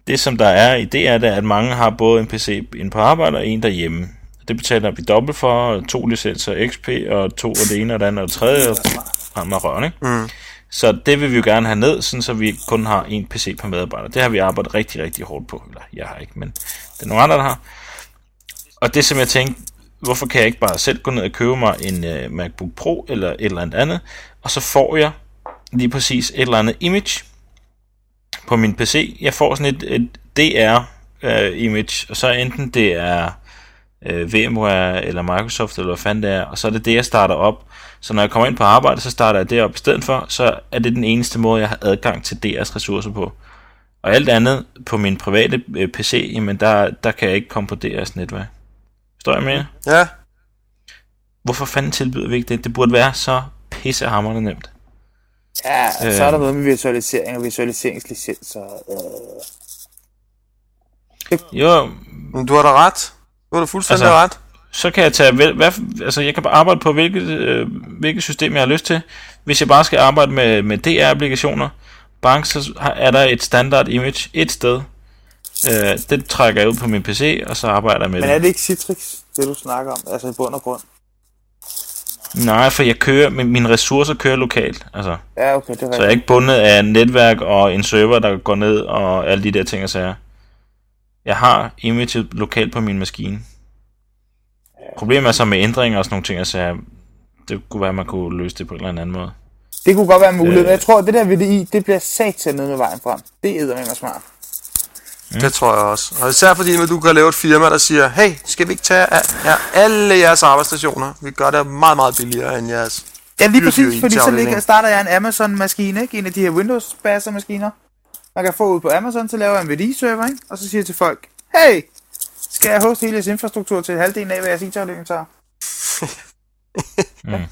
Det som der er i D R, det er, at mange har både en P C en på arbejde og en derhjemme. Det betaler vi dobbelt for, to licenser X P og to og det ene og det andet og det tredje og frem af røven, ikke? Mm. Så det vil vi jo gerne have ned, sådan så vi kun har en P C per medarbejder. Det har vi arbejdet rigtig, rigtig hårdt på. Eller jeg har ikke, men det er nogle andre, der har. Og det som jeg tænkte, hvorfor kan jeg ikke bare selv gå ned og købe mig en uh, MacBook Pro eller et eller andet andet, og så får jeg lige præcis et eller andet image på min P C. Jeg får sådan et, et D R-image, uh, og så enten det er uh, VMware eller Microsoft eller hvad fanden det er, og så er det det, jeg starter op. Så når jeg kommer ind på arbejde, så starter jeg deroppe i stedet for, så er det den eneste måde, jeg har adgang til D R's ressourcer på. Og alt andet på min private P C, jamen der, der kan jeg ikke komme på D R's netværk. Forstår jeg mere? Ja. Hvorfor fanden tilbyder vi ikke det? Det burde være så pissehammerende nemt. Ja, øh, så er der noget med virtualisering og virtualiseringslicenser. Øh. Jo. Men du har da ret. Du har da fuldstændig altså, ret. Så kan jeg tage vel, hvad, altså jeg kan arbejde på hvilket, øh, hvilket system jeg har lyst til. Hvis jeg bare skal arbejde med, med D R-applikationer, bank, så er der et standard image et sted. Øh, det trækker jeg ud på min P C, og så arbejder jeg med det. Men er det ikke Citrix, det du snakker om, altså i bund og grund? Nej, for jeg kører, mine ressourcer kører lokalt, altså. Ja, okay, det er rigtigt. Så jeg er ikke bundet af et netværk og en server, der går ned og alle de der ting og sager. Jeg har imaget lokalt på min maskine. Problemet er så med ændringer og sådan nogle ting, altså det kunne være, at man kunne løse det på en eller anden måde. Det kunne godt være muligt, øh, jeg tror, at det der V D I, det bliver satan nede med vejen frem. Det æder mig smart. Mm. Det tror jeg også. Og især fordi, at du kan lave et firma, der siger, hey, skal vi ikke tage af alle jeres arbejdsstationer? Vi gør det meget, meget billigere end jeres Ja, lige præcis, fordi så ligger, starter jeg en Amazon-maskine, ikke? En af de her Windows-basser-maskiner. Man kan få ud på Amazon til at lave en V D I-server, ikke? Og så siger jeg til folk, hey, skal jeg hoste hele jeres infrastruktur til halvdelen af, hvad jeres I T-afdeling tager? mm. ja.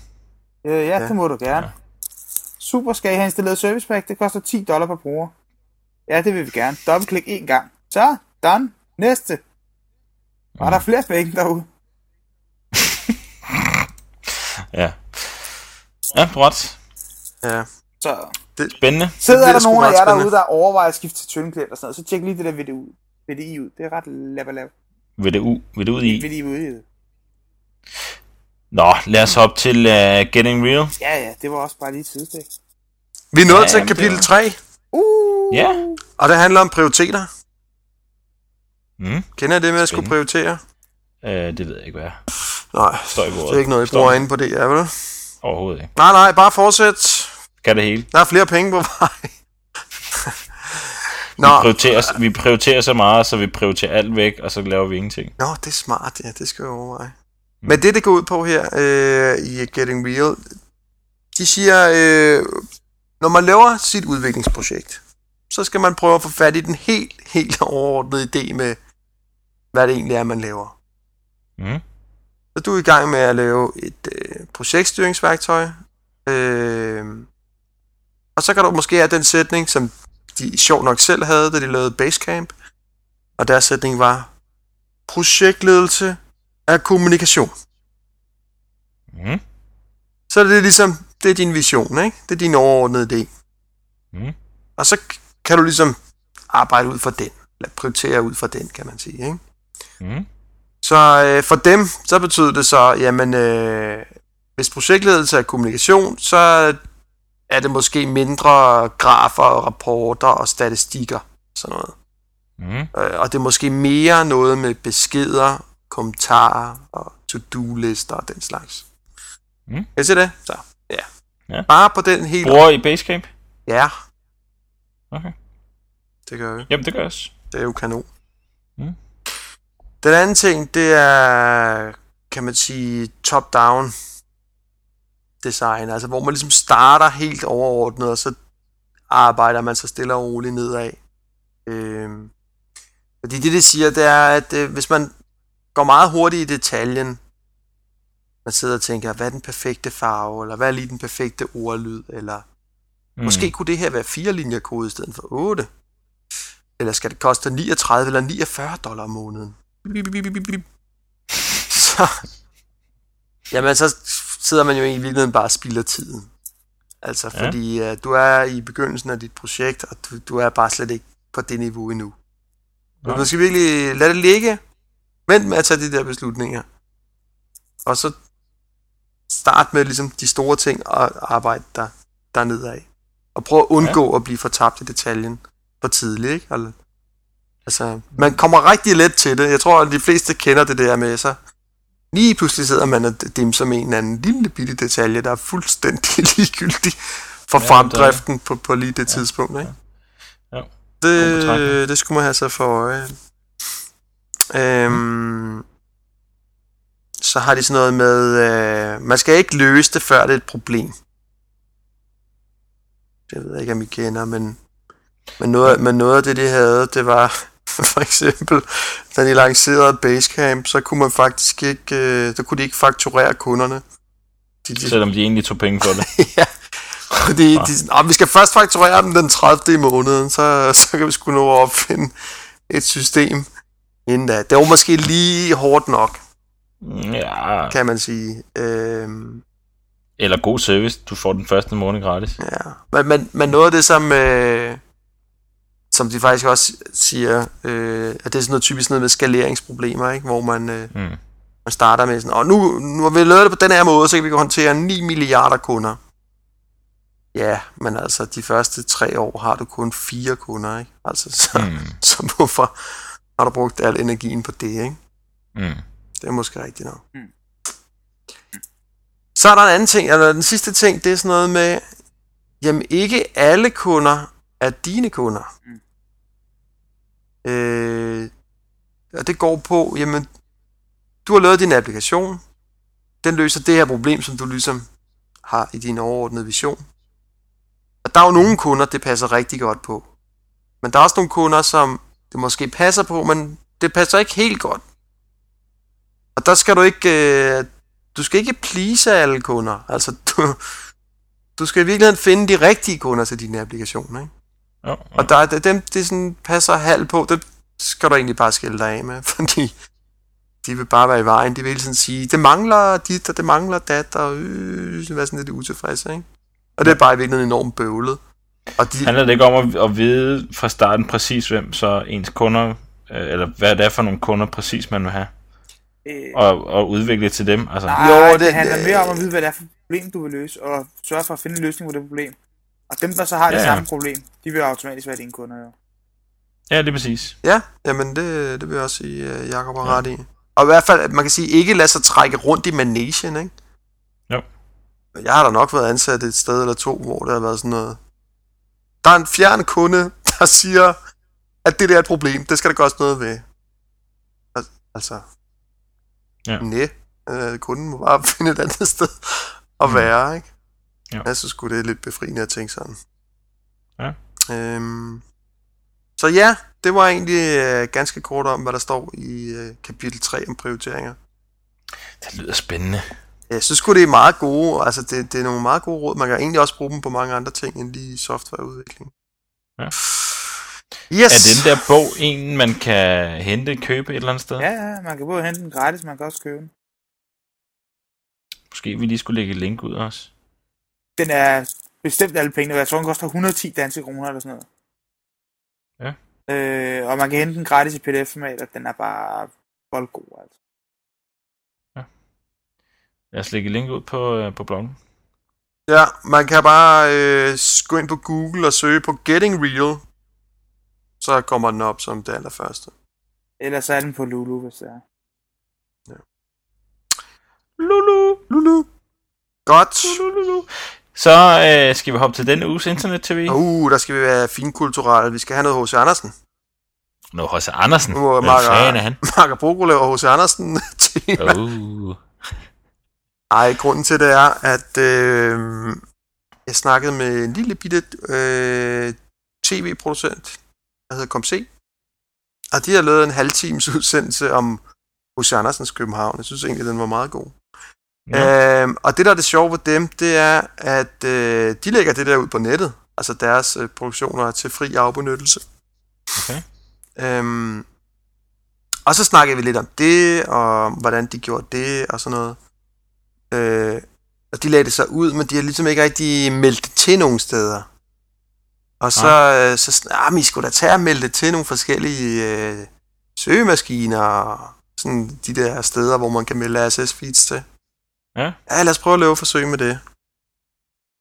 Øh, ja, det må du gerne. Ja. Super, skal I have installeret service pack? Det koster ti dollar per bruger. Ja, det vil vi gerne. Dobbeltklik en gang. Så, done. Næste. Var mm. der flere bækken derude? ja. Ja, brot. Ja. Så. Det, spændende. Sidder det der nogen af jer derude, der overvejer at skifte til tyndklient og sådan noget, så tjek lige det der V D I ud. Det er ret labalab. V D U? V D U I? V D U I. Nå, lad os hoppe til uh, Getting Real. Ja, ja, det var også bare lige et sidestik. Vi er nået ja, til kapitel var... tre. Uh. Ja. Og det handler om prioriteter. Mm. Kender I det med at skulle prioritere? Øh, det ved jeg ikke, hvad jeg Nej, det er ikke noget, I bruger inde på det, er vel? Overhovedet ikke. Nej, nej, bare fortsæt. Kan det hele. Der er flere penge på vej. Nå. Vi, prioriterer, vi prioriterer så meget, så vi prioriterer alt væk, og så laver vi ingenting. Nå, det er smart, ja, det skal jeg overveje. Mm. Men det, det går ud på her øh, i Getting Real, de siger, øh, når man laver sit udviklingsprojekt, så skal man prøve at få fat i den helt, helt overordnede idé med, hvad det egentlig er, man laver. Mm. Så du er i gang med at lave et øh, projektstyringsværktøj, øh, og så kan du måske have den sætning, som de sjovt nok selv havde, da de lavede Basecamp, og deres sætning var, projektledelse er kommunikation. Mm. Så det er ligesom, det er din vision, ikke? Det er din overordnede idé. Mm. Og så kan du ligesom arbejde ud fra den, eller prioritere ud fra den, kan man sige, ikke? Mm. Så øh, for dem, så betyder det så, jamen, øh, hvis projektledelse er kommunikation, så er det måske mindre grafer, rapporter og statistikker, sådan noget. Mm. Øh, og det er måske mere noget med beskeder, kommentarer og to-do-lister og den slags. Mm. Kan I se det? Så, ja. ja. Bare på den hele... Bruger I Basecamp? Ja. Okay. Det gør jeg. Jamen, det gør jeg også. Det er jo kanon. Mm. Den anden ting, det er, kan man sige, top-down design, altså hvor man ligesom starter helt overordnet, og så arbejder man så stille og roligt nedad. Øhm, fordi det, det siger, det er, at øh, hvis man går meget hurtigt i detaljen, man sidder og tænker, hvad er den perfekte farve, eller hvad er lige den perfekte ordlyd, eller mm. måske kunne det her være fire linjer kode i stedet for otte, eller skal det koste niogtredive eller niogfyrre dollar om måneden. Så, jamen så sidder man jo i virkeligheden bare og spilder tiden. Altså ja. fordi uh, du er i begyndelsen af dit projekt, og du, du er bare slet ikke på det niveau endnu. Ja. Du skal virkelig lade det ligge, vent med at tage de der beslutninger, og så start med ligesom de store ting og arbejde der, dernede af. Og prøv at undgå ja. at blive fortabt i detaljen for tidligt, ikke? Eller, altså, man kommer rigtig let til det. Jeg tror, at de fleste kender det der med, så lige pludselig sidder man og dimser med en eller anden lille bitte detalje, der er fuldstændig ligegyldig for ja, fremdriften det... på, på lige det ja, tidspunkt, ikke? Ja. Ja. Det, det skulle man have så for øje. Øhm, mm. Så har de sådan noget med, øh, man skal ikke løse det, før det er et problem. Jeg ved ikke, om I kender, men... Men noget, men noget af det, de havde, det var for eksempel, da de lancerede Basecamp, så kunne man faktisk ikke, øh, der kunne de ikke fakturere kunderne. De, de, Selvom de egentlig tog penge for det. ja, fordi de, de, vi skal først fakturere dem den tredivte i måneden, så, så kan vi sgu nå at opfinde et system inden da. Det var måske lige hårdt nok, ja. kan man sige. Øhm, Eller god service, du får den første måned gratis. Ja, men, men, men noget af det, som... Øh, som de faktisk også siger, øh, at det er sådan noget typisk noget med skaleringsproblemer, ikke? Hvor man, øh, mm. man starter med sådan, og nu, nu har vi lavet det på den her måde, så kan vi håndtere ni milliarder kunder. Ja, men altså, de første tre år har du kun fire kunder, ikke? Altså, så, mm. så hvorfor har du brugt al energien på det, ikke? Mm. Det er måske rigtigt nok. Mm. Så er der en anden ting, eller den sidste ting, det er sådan noget med, jamen ikke alle kunder er dine kunder. Mm. Øh, og det går på, jamen, du har lavet din applikation, den løser det her problem, som du ligesom har i din overordnede vision. Og der er jo nogle kunder, det passer rigtig godt på. Men der er også nogle kunder, som det måske passer på, men det passer ikke helt godt. Og der skal du ikke... Øh, du skal ikke please alle kunder. Altså, du, du skal i virkeligheden finde de rigtige kunder til dine applikationer, ikke? Ja, ja. Og der er dem, det sådan passer halvt på, det skal du egentlig bare skille dig af med, fordi de vil bare være i vejen. De vil hele tiden sige, det mangler dit, og det mangler dat, og øh, det er sådan lidt utilfredse, ikke? Og det er bare i virkeligheden enormt bøvlet. Og de... handler det ikke om at, at vide fra starten præcis, hvem så ens kunder, eller hvad det er for nogle kunder præcis, man vil have? Og, og udvikle til dem, altså. Nej, jo, det, det handler mere om at vide, hvad det er for et problem, du vil løse, og sørge for at finde en løsning på det problem. Og dem, der så har det ja, samme ja. problem, de vil automatisk være dine kunder, jo. Ja, det er præcis. Ja, jamen det, det vil jeg også sige, uh, Jacob har ja. ret i. Og i hvert fald, man kan sige, ikke lade sig trække rundt i managen, ikke? Jo. Jeg har da nok været ansat et sted eller to, hvor det har været sådan noget. Der er en fjern kunde, der siger, at det der er et problem, det skal der gøres noget ved. Altså... Ja. Næh, øh, kunden må bare finde et andet sted at være, ikke? Ja. Jeg synes sgu, det er lidt befriende at tænke sådan. Ja. Øhm, så ja, det var egentlig øh, ganske kort om, hvad der står i øh, kapitel tre om prioriteringer. Det lyder spændende. Jeg synes sgu, det er meget gode, altså det, det er nogle meget gode råd. Man kan egentlig også bruge dem på mange andre ting, end lige softwareudvikling. Ja. Yes. Er den der bog en, man kan hente, købe et eller andet sted? Ja, ja, man kan både hente den gratis, man kan også købe den. Måske vi lige skulle lægge et link ud også. Den er bestemt alle pengene, jeg tror den koster et hundrede og ti danske kroner eller sådan noget. Ja. Øh, og man kan hente den gratis i P D F-format, og den er bare voldgod, altså. Ja. Lad os lægge et link ud på, øh, på bloggen. Ja, man kan bare øh, gå ind på Google og søge på Getting Real. Så kommer den op som det allerførste. Ellers er den på Lulu, hvis det er. Ja. Lulu, Lulu. Godt. Lulu, Lulu. Så øh, skal vi hoppe til denne uges internet-tv. Uh, der skal vi være finkulturelle. Vi skal have noget H C. Andersen. Noget H C. Andersen? Uh, Hvem fanden er han? Magaboko laver H C. Andersen-tema. Uh. Ej, grunden til det er, at øh, jeg snakkede med en lille bitte øh, tv-producent, der hedder K O M C, og de har lavet en halvtimes udsendelse om H C. Andersens København. Jeg synes egentlig, den var meget god. Ja. Øhm, og det, der er det sjove ved dem, det er, at øh, de lægger det der ud på nettet. Altså deres øh, produktioner er til fri afbenyttelse. Okay. Øhm, og så snakkede vi lidt om det, og hvordan de gjorde det, og sådan noget. Øh, og de lagde det så ud, men de har ligesom ikke rigtig meldt det til nogen steder. Og så, ja. øh, så ah, men I skulle da tage og melde det til nogle forskellige øh, søgemaskiner og sådan de der steder, hvor man kan melde R S S-feeds til. Ja. Ja, lad os prøve at lave forsøg med det.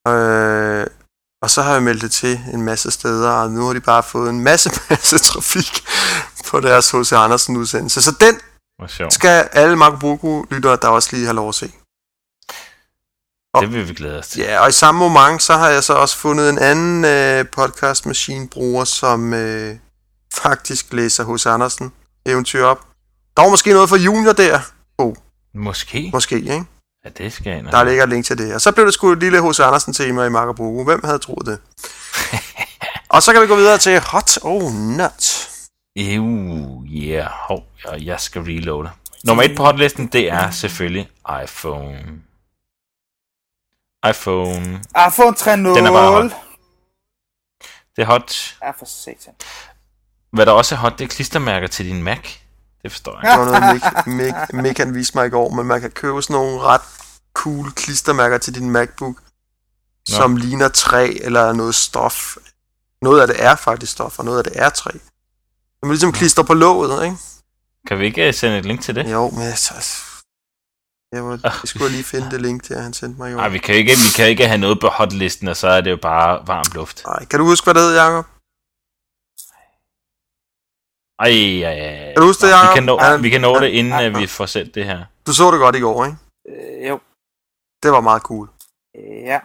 Øh, og så har jeg meldt det til en masse steder, og nu har de bare fået en masse, masse trafik på deres H C. Andersen-udsendelse. Så den skal alle Magaboko-lyttere, der også lige har lov at se. Og, det vil vi glæde os til. Ja, og i samme moment, så har jeg så også fundet en anden øh, podcastmaskine-bruger, som øh, faktisk læser H C. Andersen eventyr op. Der var måske noget for junior der. Oh. Måske? Måske, ikke? Ja, det skal jeg nok. Der ligger et link til det. Og så blev det sgu et lille H C. Andersen-tema i Magaboko. Hvem havde troet det? Og så kan vi gå videre til Hot or Not. Ew, yeah. Hov, jeg skal reloade. Nummer et på hotlisten, det er selvfølgelig iPhone. iPhone. iPhone tre punkt nul. Den er bare hot. Det er hot. Ja, for satan. Hvad der også er hot, det er klistermærker til din Mac. Det forstår jeg. Det var noget, Mick, Mick han viste mig i går, men man kan købe sådan nogle ret cool klistermærker til din MacBook, Nå. som ligner træ eller noget stof. Noget af det er faktisk stof, og noget af det er træ. Så man ligesom klister på låget, ikke? Kan vi ikke sende et link til det? Jo, men så... Jeg, må, jeg skulle lige finde det link der, han sendte mig i år. Ej, vi kan ikke, vi kan ikke have noget på hotlisten, og så er det jo bare varm luft. Ej, kan du huske, hvad det hed, Jacob? Ej, ja, ja. Kan du huske det, Jacob? Vi kan nå, han, vi kan nå han, det, inden han, han. vi får sendt det her. Du så det godt i går, ikke? Øh, jo. Det var meget cool. Øh, ja.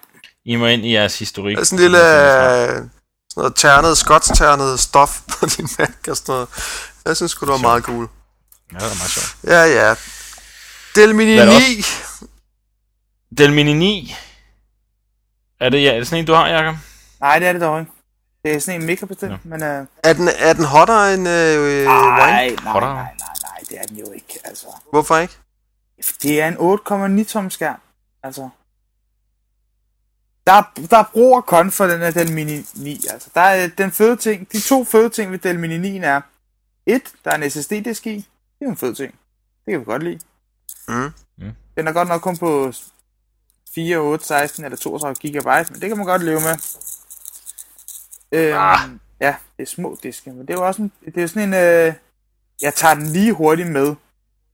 I må ind i jeres historik. Det er sådan en lille, sådan noget ternet, skotsternet stof på din Mac og sådan noget. Jeg synes sgu, det var sjov. meget cool. Ja, det var meget sjovt. Ja, ja. Dell Mini ni. Dell Mini ni. Er det, ja, er det sådan en, du har, Jakob? Nej, det er det dog ikke. Det er sådan en mega bestemt, ja. men... Øh... Er, den, er den hotter end øh, nej, Wine? Nej, nej, nej, nej, det er den jo ikke, altså. Hvorfor ikke? Det er en otte komma ni tom skærm, altså. Der, der bruger kun for den her Dell Mini ni, altså. Der er den fede ting, de to fede ting ved Dell Mini ni er... et, der er en S S D-disk i. Det er en fed ting. Det kan vi godt lide. Mm. Mm. Den er godt nok kun på fire, otte, seksten eller toogtredive gigabyte, men det kan man godt leve med. Øhm, ah. Ja, det er små diske, men det er jo også en, det er sådan en... Øh, jeg tager den lige hurtigt med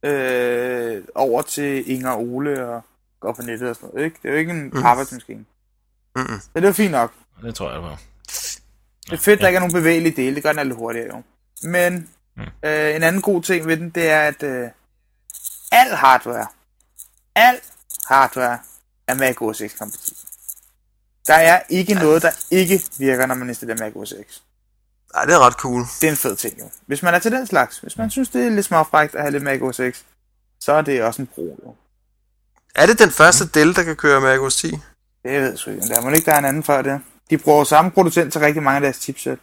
øh, over til Inger og Ole og går på nettet og sådan noget. Ikke? Det er jo ikke en mm. arbejdsmaskine. Mm. Så det er jo fint nok. Det tror jeg, det var. Det er fedt, ja. Der ikke er nogen bevægelige dele. Det gør den lidt hurtigere, jo. Men mm. øh, en anden god ting ved den, det er, at øh, al hardware, al hardware er Mac O S X kompatibel. Der er ikke ja. noget, der ikke virker, når man installerer Mac O S X. Nej, det er ret cool. Det er en fed ting, jo. Hvis man er til den slags, hvis man synes, det er lidt småfrækt at have lidt Mac O S X, så er det også en brug, jo. Er det den første mm. Dell, der kan køre Mac O S X? Det ved jeg sgu ikke. Der må ikke, der er en anden før det. De bruger samme producent til rigtig mange af deres chipset.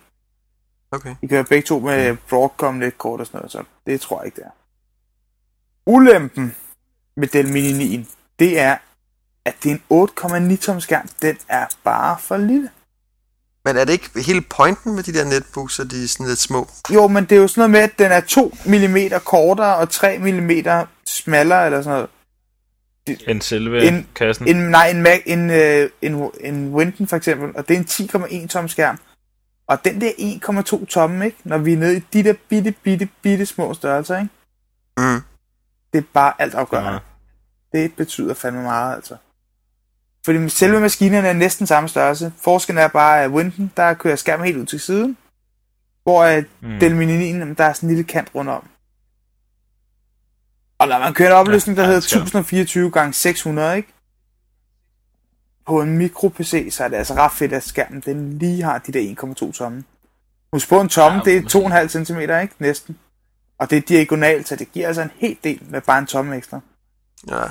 Okay. De kører begge to med Broadcom lidt kort og sådan noget, så det tror jeg ikke, det er. Ulempen med Dell Mini ni'en, det er, at det er en otte komma ni tom skærm, den er bare for lille. Men er det ikke hele pointen med de der netbooks, at de er sådan lidt små? Jo, men det er jo sådan noget med, at den er to millimeter kortere og tre millimeter smallere eller sådan noget. End selve en, kassen? En, nej, en, Mac, en, en, en, en Winton for eksempel, og det er en ti komma en tom skærm. Og den der en komma to tomme, ikke? Når vi er nede i de der bitte, bitte, bitte små størrelser, ikke? Mm. Det er bare alt afgørende. Ja. Det betyder fandme meget, altså. Fordi selve maskinerne er næsten samme størrelse. Forskellen er bare, at Winton, der kører skærmen helt ud til siden. Hvor mm. Dell Mini ni'en, der er sådan en lille kant rundt om. Og når man kører en opløsning, der ja, hedder ti fireogtyve gange seks hundrede, ikke? På en mikro-P C, så er det altså ret fedt, at skærmen den lige har de der en komma to tomme. Husk på en tomme, ja, det er to komma fem centimeter, ikke? Næsten. Og det er diagonalt, så det giver altså en hel del med bare en tomme ekstra. Ja. Ja.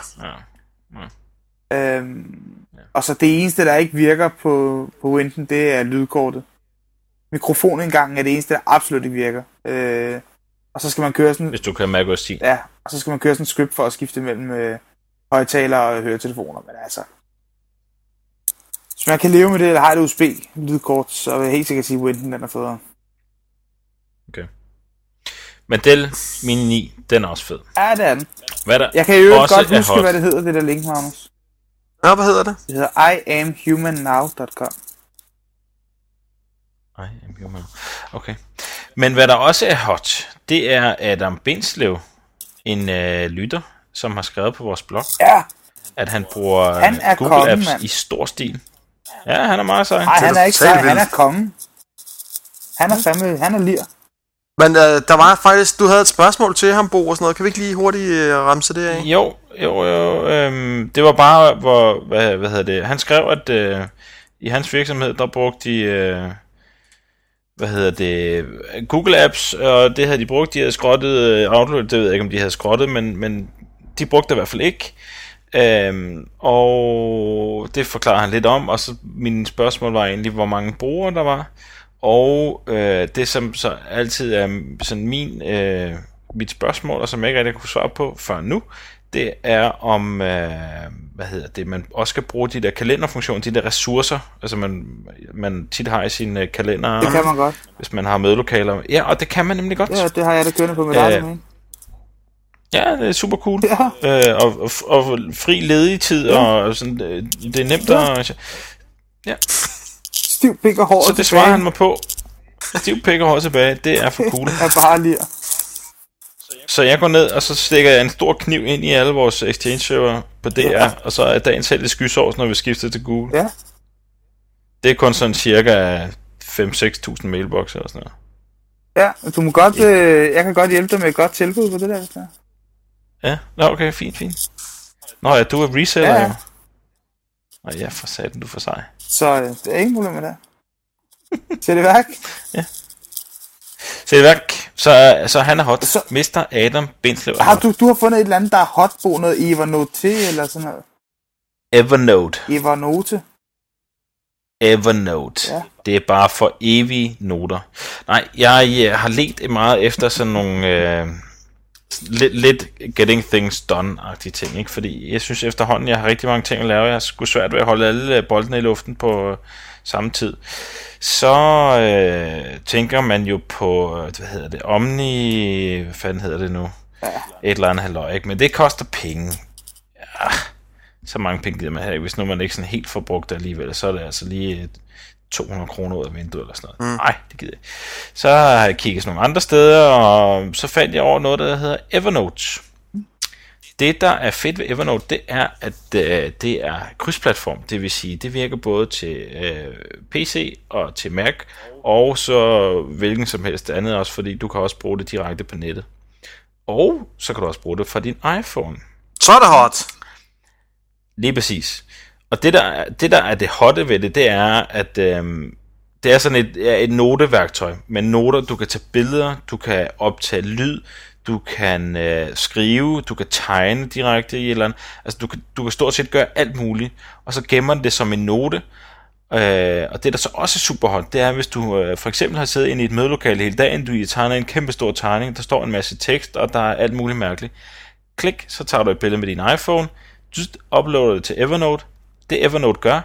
Ja. Øhm, ja. Og så det eneste, der ikke virker på, på Winton, det er lydkortet. Mikrofonindgangen er det eneste, der absolut ikke virker. Øh, og så skal man køre sådan... Hvis du kan mærke os ja, og så skal man køre sådan en script for at skifte mellem øh, højtaler og høretelefoner, men altså... Hvis man kan leve med det, eller har et U S B-lydkort, så vil jeg helt sikkert sige, at Winton den er federe. Okay. Men Dell Mini ni, den er også fed. Ja, det er den. Hvad der jeg kan jo godt huske, hot. Hvad det hedder, det der link, Magnus. Nå, hvad hedder det? Det hedder i am human now punktum com. I am human. Okay. Men hvad der også er hot, det er Adam Bindslev, en øh, lytter, som har skrevet på vores blog, ja. At han bruger han er Google kongen, Apps man. I stor stil. Ja, han er meget sej. Nej, han er ikke sej, han er kongen. Han er fandme, han er lir. Men øh, der var faktisk, du havde et spørgsmål til ham, Bo, og sådan noget. Kan vi ikke lige hurtigt øh, ramse det af? Jo, jo, jo. Øh, det var bare, hvor, hvad, hvad hedder det, han skrev, at øh, i hans virksomhed, der brugte de, øh, hvad hedder det, Google Apps, og det havde de brugt, de havde skrottet øh, Outlook, det ved jeg ikke, om de havde skrottet, men, men de brugte det i hvert fald ikke. Øhm, og det forklarer han lidt om, og så mine spørgsmål var egentlig, hvor mange brugere der var, og øh, det som så altid er sådan min, øh, mit spørgsmål, og som jeg ikke rigtig kunne svare på før nu, det er om, øh, hvad hedder det, man også skal bruge de der kalenderfunktioner, de der ressourcer, altså man, man tit har i sine kalender. Det kan man godt. Hvis man har mødelokaler. Ja, og det kan man nemlig godt. Ja, det har jeg da kørende på mit eget øh, ja, det er super cool. Ja. Øh, og, og, og fri ledig tid, ja. Og sådan, det er nemt at... Ja. Stiv pik og hår tilbage. Så det svarer tilbage. Han mig på. Stiv pik og hår tilbage, det er for cool. Jeg bare lir. Så jeg går ned, og så stikker jeg en stor kniv ind i alle vores Exchange-server på D R, ja. Og så er dagen selv i skysovs, når vi skifter til Google. Ja. Det er kun sådan cirka fem til seks tusind mailboxer og sådan noget. Ja, du må godt, ja. Øh, jeg kan godt hjælpe dig med et godt tilbud på det der, hvis der. Ja, nå okay, fint, fint. Nå ja, du er reseller ja, ja. Jo. Nå ja, for satan, du for sej. Så øh, det er ingen problem med det. Sæt det værk. Ja. Sæt det værk. Så, så han er hot. Så... mister Adam Bindslev. Har du, du har fundet et eller andet, der er hot, bo noget Evernote eller sådan noget? Evernote. Evernote. Evernote. Ja. Det er bare for evige noter. Nej, jeg, jeg har let meget efter sådan nogle øh, lidt, lidt getting things done-agtige ting, ikke? Fordi jeg synes efterhånden, jeg har rigtig mange ting at lave. Jeg har sgu svært ved at holde alle boldene i luften på samme tid. Så øh, tænker man jo på, hvad hedder det, Omni, hvad fanden hedder det nu? Ja. Et eller andet halløj, ikke? Men det koster penge. Ja. Så mange penge gider man her, hvis nu man ikke sådan helt forbrugt alligevel, så er det altså lige to hundrede kroner ud af vinduet eller sådan noget. Mm. Nej, det gider jeg. Så har jeg kigget nogle andre steder, og så fandt jeg over noget, der hedder Evernote. Mm. Det, der er fedt ved Evernote, det er, at øh, det er krydsplatform. Det vil sige, det virker både til øh, P C og til Mac, og så hvilken som helst andet også, fordi du kan også bruge det direkte på nettet. Og så kan du også bruge det fra din iPhone. Så er det hot! Lige præcis. Og det der, det der er det hotte ved det, det er, at øhm, det er sådan et, er et noteværktøj med noter. Du kan tage billeder, du kan optage lyd, du kan øh, skrive, du kan tegne direkte i et eller andet. Altså du kan, du kan stort set gøre alt muligt, og så gemmer det som en note. Øh, og det der så også er super hot, det er, hvis du øh, for eksempel har siddet inde i et mødelokale hele dagen, du tegner en kæmpe stor tegning, der står en masse tekst, og der er alt muligt mærkeligt. Klik, så tager du et billede med din iPhone, du uploader det til Evernote. Det Evernote gør,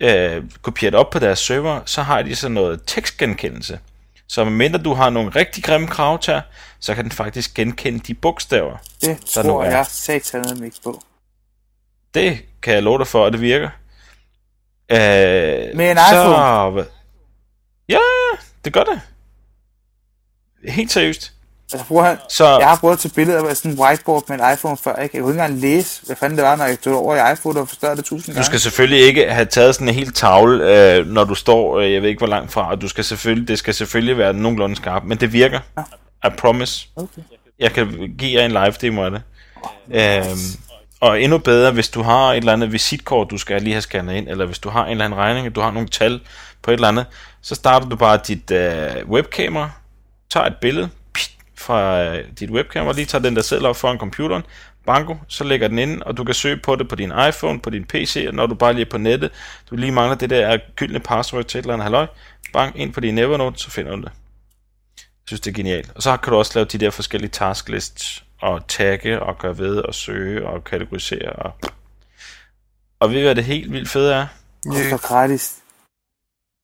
øh, kopierer det op på deres server, så har de sådan noget tekstgenkendelse. Så medmindre du har nogle rigtig grimme kravtager, så kan den faktisk genkende de bogstaver. Det der tror jeg satanet mig på. Det kan jeg love dig for, at det virker. Øh, Med en iPhone? Så... Ja, det gør det. Helt seriøst. Altså, prøv at, så, jeg har prøvet at tage billeder af sådan en whiteboard med en iPhone før, ikke? Jeg kunne ikke engang læse, hvad fanden det var, når jeg tog over i iPhone og forstørrede det tusind gange. Du skal selvfølgelig ikke have taget sådan en hel tavle, øh, når du står, øh, jeg ved ikke hvor langt fra, og du skal selvfølgelig, det skal selvfølgelig være nogenlunde skarpt, men det virker. Ah. I promise. Okay. Jeg kan give jer en live demo af det. Oh, øhm, og endnu bedre, hvis du har et eller andet visitkort, du skal lige have scannet ind, eller hvis du har en eller anden regning, og du har nogle tal på et eller andet, så starter du bare dit øh, webkamera, tager et billede fra dit webcam, og lige tager den der seddel op foran computeren, banko, så lægger den inde, og du kan søge på det på din iPhone, på din P C, når du bare lige er på nettet, du lige mangler det der gyldne password til et eller andet halløj, bang, ind på din Evernote, så finder du det. Jeg synes, det er genialt. Og så kan du også lave de der forskellige tasklists, og tagge, og gøre ved, og søge, og kategorisere, og... Og ved I, hvad det helt vildt fede er? Det koster gratis.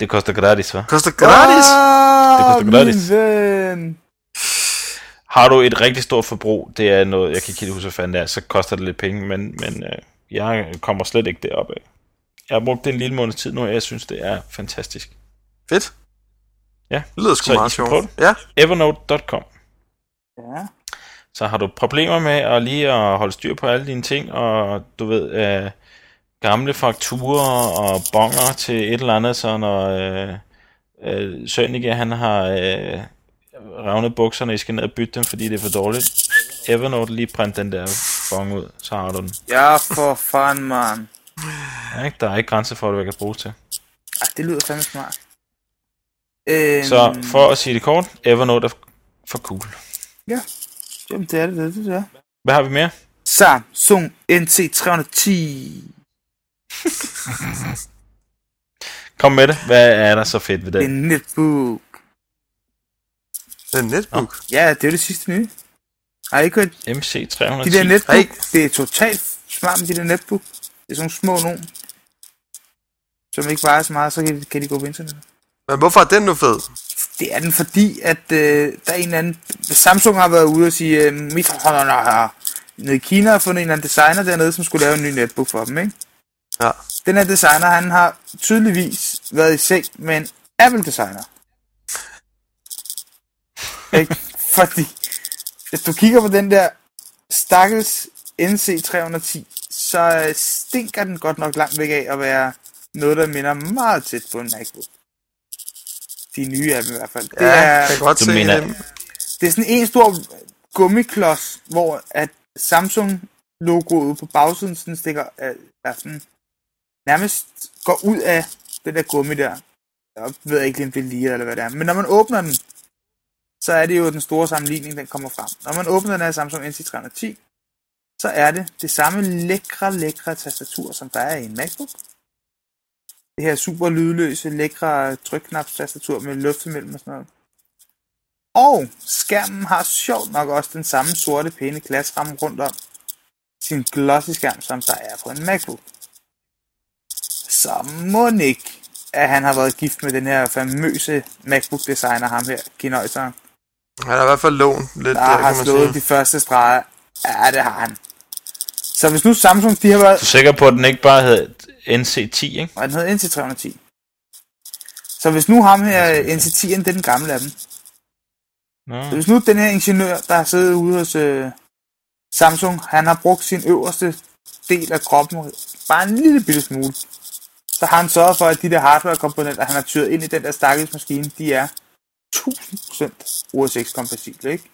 Det koster gratis, hva'? Koster gratis! Det koster gratis. Har du et rigtig stort forbrug, det er noget, jeg kan ikke huske, hvad fanden det er, så koster det lidt penge, men, men øh, jeg kommer slet ikke deroppe. Jeg har brugt det en lille måneds tid nu, og jeg synes, det er fantastisk. Fedt. Ja. Det lyder sgu meget sjovt. Ja. Evernote punktum com. Ja. Så har du problemer med at lige at holde styr på alle dine ting, og du ved, øh, gamle fakturer og bonger til et eller andet, så når øh, øh, Sønneke, han har... Øh, revnet bukserne, I skal ned og bytte dem, fordi det er for dårligt. Evernote, lige print den der bong ud, så har du den. Ja, for fanden, man. Ja, der er ikke grænser for, hvad jeg kan bruge til. Ej, det lyder fandme smart. Øhm... Så for at sige det kort, Evernote er for cool. Ja, jamen det er det, det, det er. Hvad har vi mere? Samsung N C tre hundrede og ti. Kom med det. Hvad er der så fedt ved det? En netbook. Det er netbook. Oh. Ja, det er det sidste nye. Har I ikke hørt? M C tre hundrede og ti. De der netbook, det er totalt smart med de der netbook. Det er sådan små nogen, som ikke vejer så meget, så kan de, kan de gå på internet. Men hvorfor er den nu fed? Det er den, fordi at øh, der er en eller anden... Samsung har været ude og sige, øh, mit hånderne har nede i Kina og fundet en eller anden designer dernede, som skulle lave en ny netbook for dem, ikke? Ja. Den her designer, han har tydeligvis været i seng med en Apple-designer. Ikke? Fordi hvis du kigger på den der stakkels N C tre hundrede og ti, så stinker den godt nok langt væk af at være noget, der minder meget tæt på en MacBook. De nye af dem i hvert fald. Ja, det er, kan godt se dem. Det er sådan en stor gummiklods, hvor at Samsung logoet på bagsiden sådan stikker, er sådan, nærmest går ud af den der gummi der. Jeg ved ikke, om det er lige eller hvad det er. Men når man åbner den, så er det jo den store sammenligning, den kommer frem. Når man åbner den her Samsung N C tre hundrede og ti, så er det det samme lækre, lækre tastatur, som der er i en MacBook. det her super lydløse, lækre trykknapstastatur med luft imellem og sådan noget. Og skærmen har sjovt nok også den samme sorte, pæne glasramme rundt om sin glossy skærm, som der er på en MacBook. Så må ikke, at han har været gift med den her famøse MacBook-designer, ham her, Kinøjseren. Han har i hvert fald lånt lidt, der, der har kan slået man sige. De første streger. Ja, det har han. Så hvis nu Samsung, de har været... Du er sikker på, at den ikke bare hed N C ti, ikke? Og den hed N C tre ti. Så hvis nu ham her, N C ti, det er den gamle af dem. Nå. Så hvis nu den her ingeniør, der har siddet ude hos øh, Samsung, han har brugt sin øverste del af kroppen, bare en lille bitte smule, så har han sørget for, at de der hardware-komponenter, han har tyret ind i den der stakkels maskine, de er tusind procent O S X-kompatible, ikke?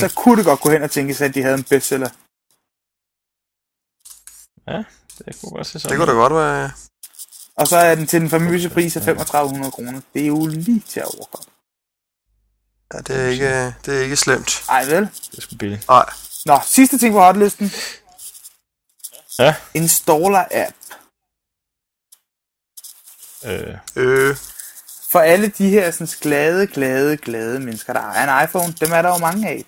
Så kunne det godt gå hen og tænke sig, at de havde en bestseller. Ja, det kunne godt se sådan. Det kunne da godt være, ja. Og så er den til den famøse pris af tre tusind fem hundrede kroner. Det er jo lige til at overkomme. Ja, det er ikke, det er ikke slemt. Ej, vel? Det er sgu billigt. Ej. Nå, sidste ting på hotlisten. Ja? Installer-app. Øh. Øh. For alle de her sådan, glade, glade, glade mennesker, der ejer en iPhone, dem er der jo mange af,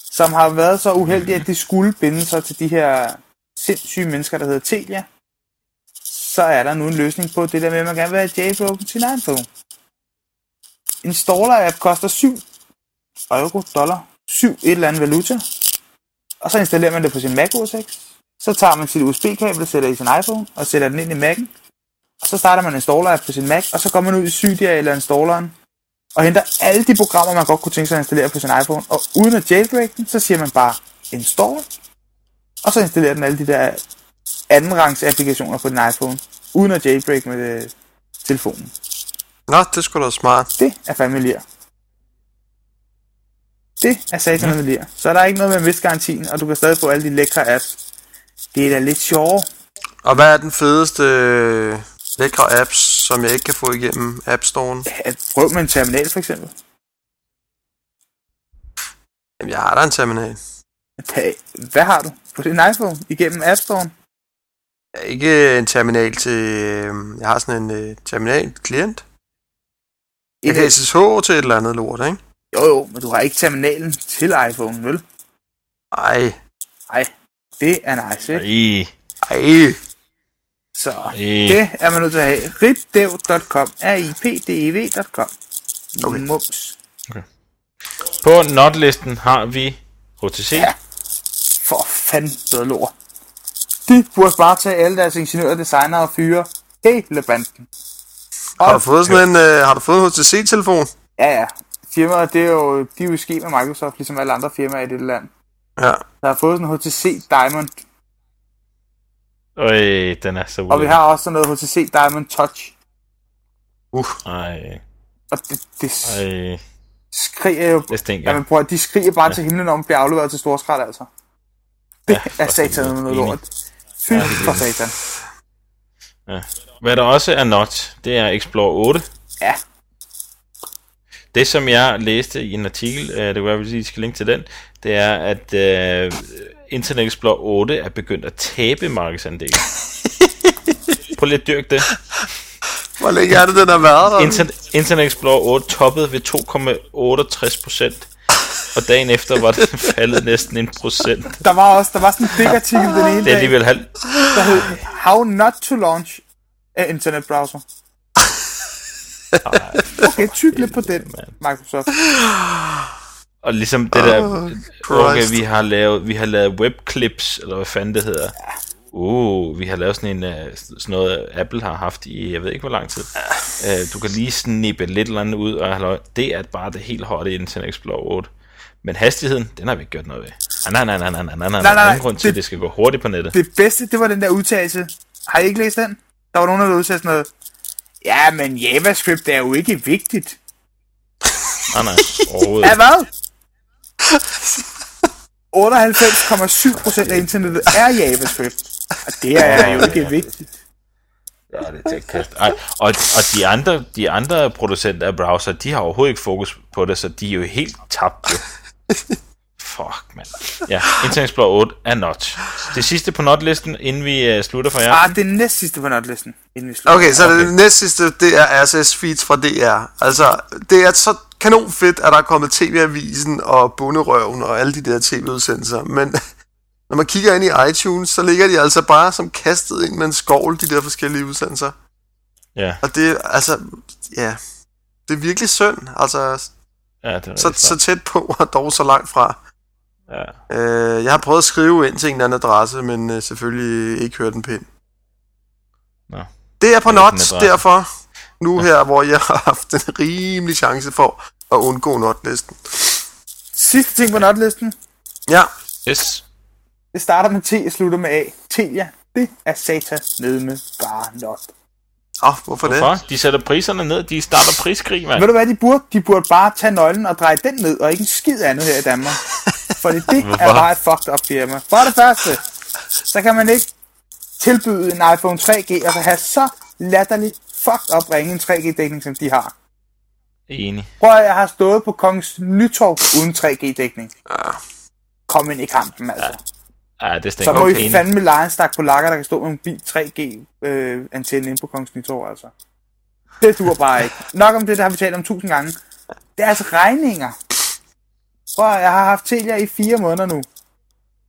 som har været så uheldige, at de skulle binde sig til de her sindssyge mennesker, der hedder Telia. Så er der nu en løsning på det der med, at man gerne vil have jailbroken sin iPhone. Installer-app koster syv euro, dollar, syv et eller andet valuta, og så installerer man det på sin Mac O S X. Så tager man sit U S B-kabel, sætter i sin iPhone og sætter den ind i Mac'en. Og så starter man en installer-app på sin Mac, og så går man ud i Cydia eller installeren, og henter alle de programmer, man godt kunne tænke sig at installere på sin iPhone, og uden at jailbreak den, så siger man bare install, og så installerer den alle de der andenrangs applikationer på din iPhone, uden at jailbreak med øh, telefonen. Nå, det skulle da være smart. Det er familier. Det er satan med lir. Så er der ikke noget med at miste garantien, og du kan stadig få alle de lækre apps. Det er da lidt sjovere. Og hvad er den fedeste... lækre apps, som jeg ikke kan få igennem App Store'en. Ja, prøv med en terminal for eksempel. Jamen, jeg har da en terminal. Hvad har du på din iPhone igennem App Store'en? Ikke en terminal til... Jeg har sådan en uh, terminal-klient. Jeg kan S S H til et eller andet lort, ikke? Jo jo, men du har ikke terminalen til iPhone, vel? Ej. Ej, det er nice, ikke? Ej. Ej. Så det er man nødt til at have. ripdev punktum com R I P D E V punktum com. Okay. Mums. Okay. På notlisten har vi H T C. Ja. For fanden bedre lort. De burde bare tage alle deres ingeniører, designer og fyre hele banden. Og har du fået sådan en øh, har du fået en H T C-telefon? Ja ja. Firmaer, det er jo, de er jo i ske med Microsoft, ligesom alle andre firmaer i det land. Ja. Der har fået sådan en H T C Diamond. Øj, den er så ude. Og vi har også sådan noget H T C Diamond Touch. Uh. Ej. Og det, det Ej. skriger jo... Det stinker. Jamen, prøv, de skriger bare ja. til himlen om, at bliver afleveret til storskrald, altså. Det ja, er satan med noget lort. Fy ja, for satan. Ja. Hvad der også er not, det er Explorer otte. Ja. Det, som jeg læste i en artikel, det kan være, at vi skal linke til den, det er, at... Øh, Internet Explorer otte er begyndt at tabe markedsandel. Prøv lige at dyrke det. Hvor længe er det, den har været der? Inter- Internet Explorer otte toppede ved to komma otteogtres procent. Og dagen efter var den faldet næsten en procent. Der var også der var sådan en big artikel den ene dag. Det er halv... Der hed, How Not to Launch a Internet Browser. Okay, tyk lidt på den, Microsoft. Og ligesom det der, oh, okay, vi har lavet, vi har lavet webclips, eller hvad fanden det hedder. Uh, vi har lavet sådan en, sådan noget Apple har haft i, jeg ved ikke hvor lang tid. Uh, du kan lige snippe lidt eller andet ud, og det er bare det helt hotte i Internet Explorer otte. Men hastigheden, den har vi ikke gjort noget ved. Ah, nej, nej, nej, nej, nej, nej, nej, nej, nej. Grund til, det, det skal gå hurtigt på nettet. Det bedste, det var den der udtalelse. Har I ikke læst den? Der var nogen, der udtalte noget. Ja, men JavaScript er jo ikke vigtigt. Ah, nej, overhovedet. Ja, hvad? otteoghalvfems komma syv procent af internettet er JavaScript. Og det er jo ikke vigtigt. Ja, det er til at kaste. Ej, og, og de andre, de andre producenter af browser, de har overhovedet ikke fokus på det, så de er jo helt tabt. Fuck, mand. Ja, Internet Explorer otte er not. Det sidste på not-listen, inden vi uh, slutter for jer. Ah, det er næst sidste på not-listen, inden vi slutter. Okay, så okay. Det næst sidste, det er R S S-feeds fra D R. Altså, det er så kanon fedt, at der er kommet T V-avisen og Bonderøven og alle de der T V-udsendelser. Men når man kigger ind i iTunes, så ligger de altså bare som kastet ind med en skovl, de der forskellige udsendelser. Ja. Og det altså, ja, det er virkelig synd, altså. Ja, det er så, så tæt på, og dog så langt fra. Ja. Øh, jeg har prøvet at skrive ind til en eller anden adresse, men øh, selvfølgelig ikke hørt den pind. Nå. Det er på Nots, derfor. Nu ja. Her, hvor jeg har haft en rimelig chance for at undgå Not-listen. Sidste ting på Not-listen. Ja. Yes. Det starter med T og slutter med A. Telia, det er satan nede med bare Not. Oh, hvorfor, hvorfor det? De sætter priserne ned, de starter priskrig, mand. Ved du hvad, de burde? De burde bare tage nøglen og dreje den ned, og ikke en skid andet her i Danmark. Fordi det hvorfor? Er bare et fucked up firma. For det første, så kan man ikke tilbyde en iPhone tre G, og så have så latterligt fucked up ringe en tre G-dækning, som de har. Enig. Prøv at jeg har stået på Kongens Nytorv uden tre G-dækning. Ah. Kom ind i kampen, altså. Ja, det så må I fandme lege en stak på lakker, der kan stå med en bil tre G-antenne øh, inde på Kongens Nytorv, altså. Det duer bare ikke. Nok om det, der har vi talt om tusind gange. Det er altså regninger. Prøv, jeg har haft Telia i fire måneder nu.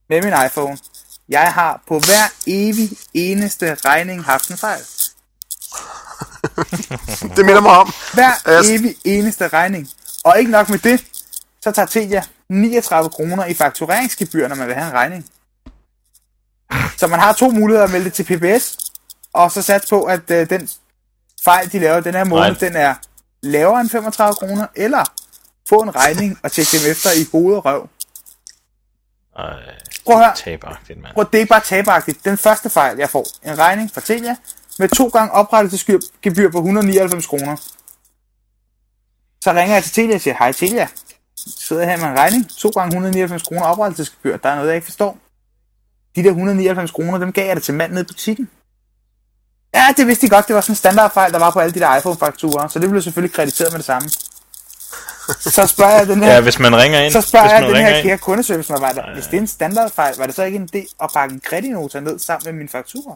Med min iPhone. Jeg har på hver evig eneste regning haft en fejl. Det minder mig om. Hver evig eneste regning. Og ikke nok med det, så tager Telia niogtredive kroner i faktureringsgebyr, når man vil have en regning. Så man har to muligheder at melde det til P B S, og så sats på, at øh, den fejl, de laver den her måned, nej. Den er lavere end femogtredive kroner, eller få en regning og tjekke dem efter i hoved og røv. Ej, prøv at høre. Tabagtigt, mand. Prøv, det er bare tabagtigt. Den første fejl, jeg får, en regning fra Telia, med to gange oprettelsesgebyr på et hundrede og nioghalvfems kroner. Så ringer jeg til Telia og siger, hej Telia, sidder her med en regning, to gange et hundrede og nioghalvfems kroner oprettelsesgebyr, der er noget, jeg ikke forstår. De der et hundrede og nioghalvfems kroner, dem gav jeg det til manden nede i butikken. Ja, det vidste de godt. Det var sådan en standardfejl, der var på alle de der iPhone-fakturer. Så det blev selvfølgelig krediteret med det samme. Så spørger jeg den her, ja, hvis man ringer ind, så spørger jeg den her kære kundeservice-medarbejder. Ja, ja. Hvis det er en standardfejl, var det så ikke en idé at pakke en kreditnota ned sammen med mine fakturer?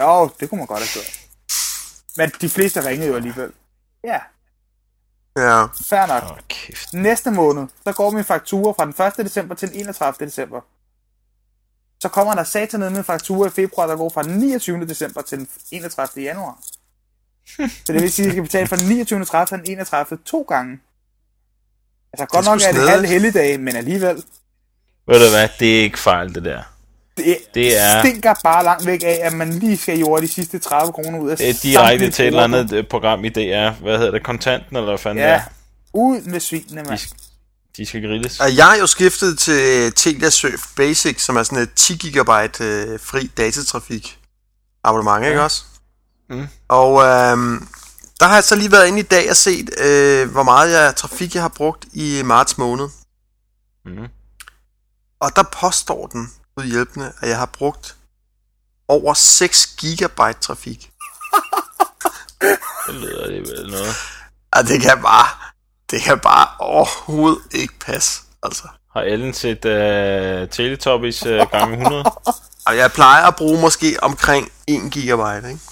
Jo, det kunne man godt have gjort. Men de fleste ringede jo alligevel. Ja. Ja. Fair nok. Okay. Næste måned, så går min faktura fra den første december til den enogtredivte december. Så kommer der satan ned med faktura i februar, der går fra den niogtyvende december til den enogtredivte januar. Så det vil sige, at jeg skal betale fra den niogtyvende, tredivte til den enogtredivte to gange. Altså godt nok er det halv helligdag, men alligevel. Ved du hvad, det er ikke fejl det der. Det, det er stinker bare langt væk af, at man lige skal jorde de sidste tredive kroner ud af. Det er direkte til et eller andet program i D R. Hvad hedder det? Kontanten eller hvad fanden ja. Der? Ud med svinene, mand. De, de skal grilles. Jeg har jo skiftet til Telia Surf Basic, som er sådan et ti gigabyte øh, fri datatrafik abonnement, ja. Ikke også? Mm. Og øh, der har jeg så lige været inde i dag og set, øh, hvor meget jeg, trafik jeg har brugt i marts måned. Mm. Og der påstår den hjælpende, at jeg har brugt over seks gigabyte trafik. Det lyder alligevel noget. Ja, det kan bare, det kan bare overhovedet ikke passe, altså. Har Ellen set uh, Teletubbies uh, gange hundrede? Og jeg plejer at bruge måske omkring en gigabyte, ikke?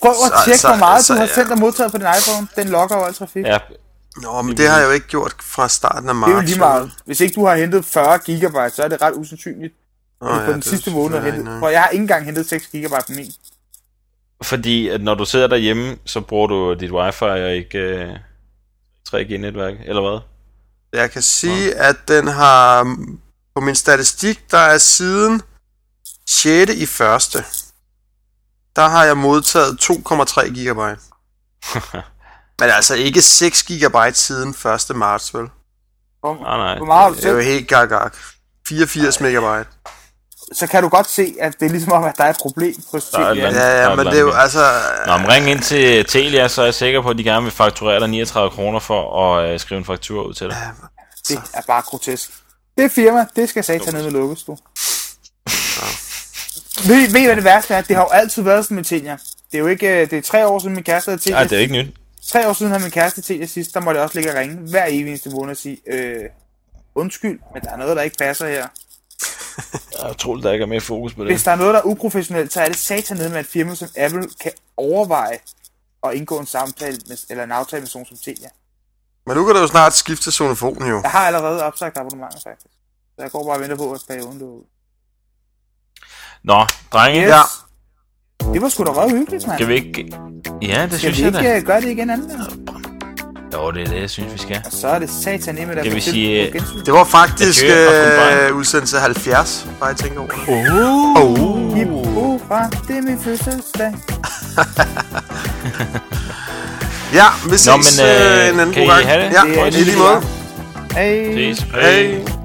Prøv at så, tjekke, så, hvor meget så, du har ja. Sendt og modtaget på din iPhone. Den logger jo al trafik. Ja. Nå, men det har jeg jo ikke gjort fra starten af marts. Det er jo lige meget. Hvis ikke du har hentet fyrre gigabyte, så er det ret usandsynligt. Oh, ja, på den sidste måned hentet. For jeg har ikke engang hentet seks gigabyte på min. Fordi at når du sidder derhjemme, så bruger du dit wifi og ikke øh, tre G-netværk, eller hvad? Jeg kan sige, ja. At den har på min statistik, der er siden sjette i første Der har jeg modtaget to komma tre gigabyte. Men altså ikke seks gigabyte siden første marts, vel? Oh, nej, hvor meget har du det er jo helt gag-gag. fireogfirs megabyte. Så kan du godt se, at det er ligesom om, at der er et problem hos Telia. Ja, ja, ja, men det er jo altså... Nå, men ring ind til Telia, så er jeg sikker på, at de gerne vil fakturere dig niogtredive kroner for at øh, skrive en faktur ud til dig. Ja, det er bare grotesk. Det firma, det skal satan ned med lukkes, du. Ved, ved I, hvad det værste er? Det har jo altid været sådan med Telia. Det er jo ikke... Det er tre år siden, min kæreste havde Telia. Nej, det er ikke nyt. Tre år siden havde min kæreste Telia sidst, der måtte jeg også ligge og ringe hver evig eneste måned og sige, øh, undskyld, men der er noget, der ikke passer her. Jeg tror, der ikke er mere fokus på det. Hvis der er noget, der er uprofessionelt, så er det satan ned med et firma som Apple kan overveje at indgå en samtale med, eller en aftale med sådan som Telia. Men nu kan du jo snart skifte til Sonofonen jo. Jeg har allerede opsagt abonnementer faktisk. Så jeg går bare og venter på, at perioden du... Nå, drenge. Yes. Ja. Det var sgu da røv hyggeligt, mand. Skal vi ikke... Ja, det skal synes jeg da. Skal vi ikke gøre det igen anden? Jo, det er det, jeg synes, vi skal. Og så er det satan emme, der... Skal vi sige... Det var faktisk øh, udsendelse halvfjerds, bare jeg tænker over. Åh! Oh. Oh. Jip, hurra, det er min fødselsdag. Ja, vi ses. Nå, men, øh, en anden program. Kan I have det? Ja, i lige måde. Hej. Ses. Hej.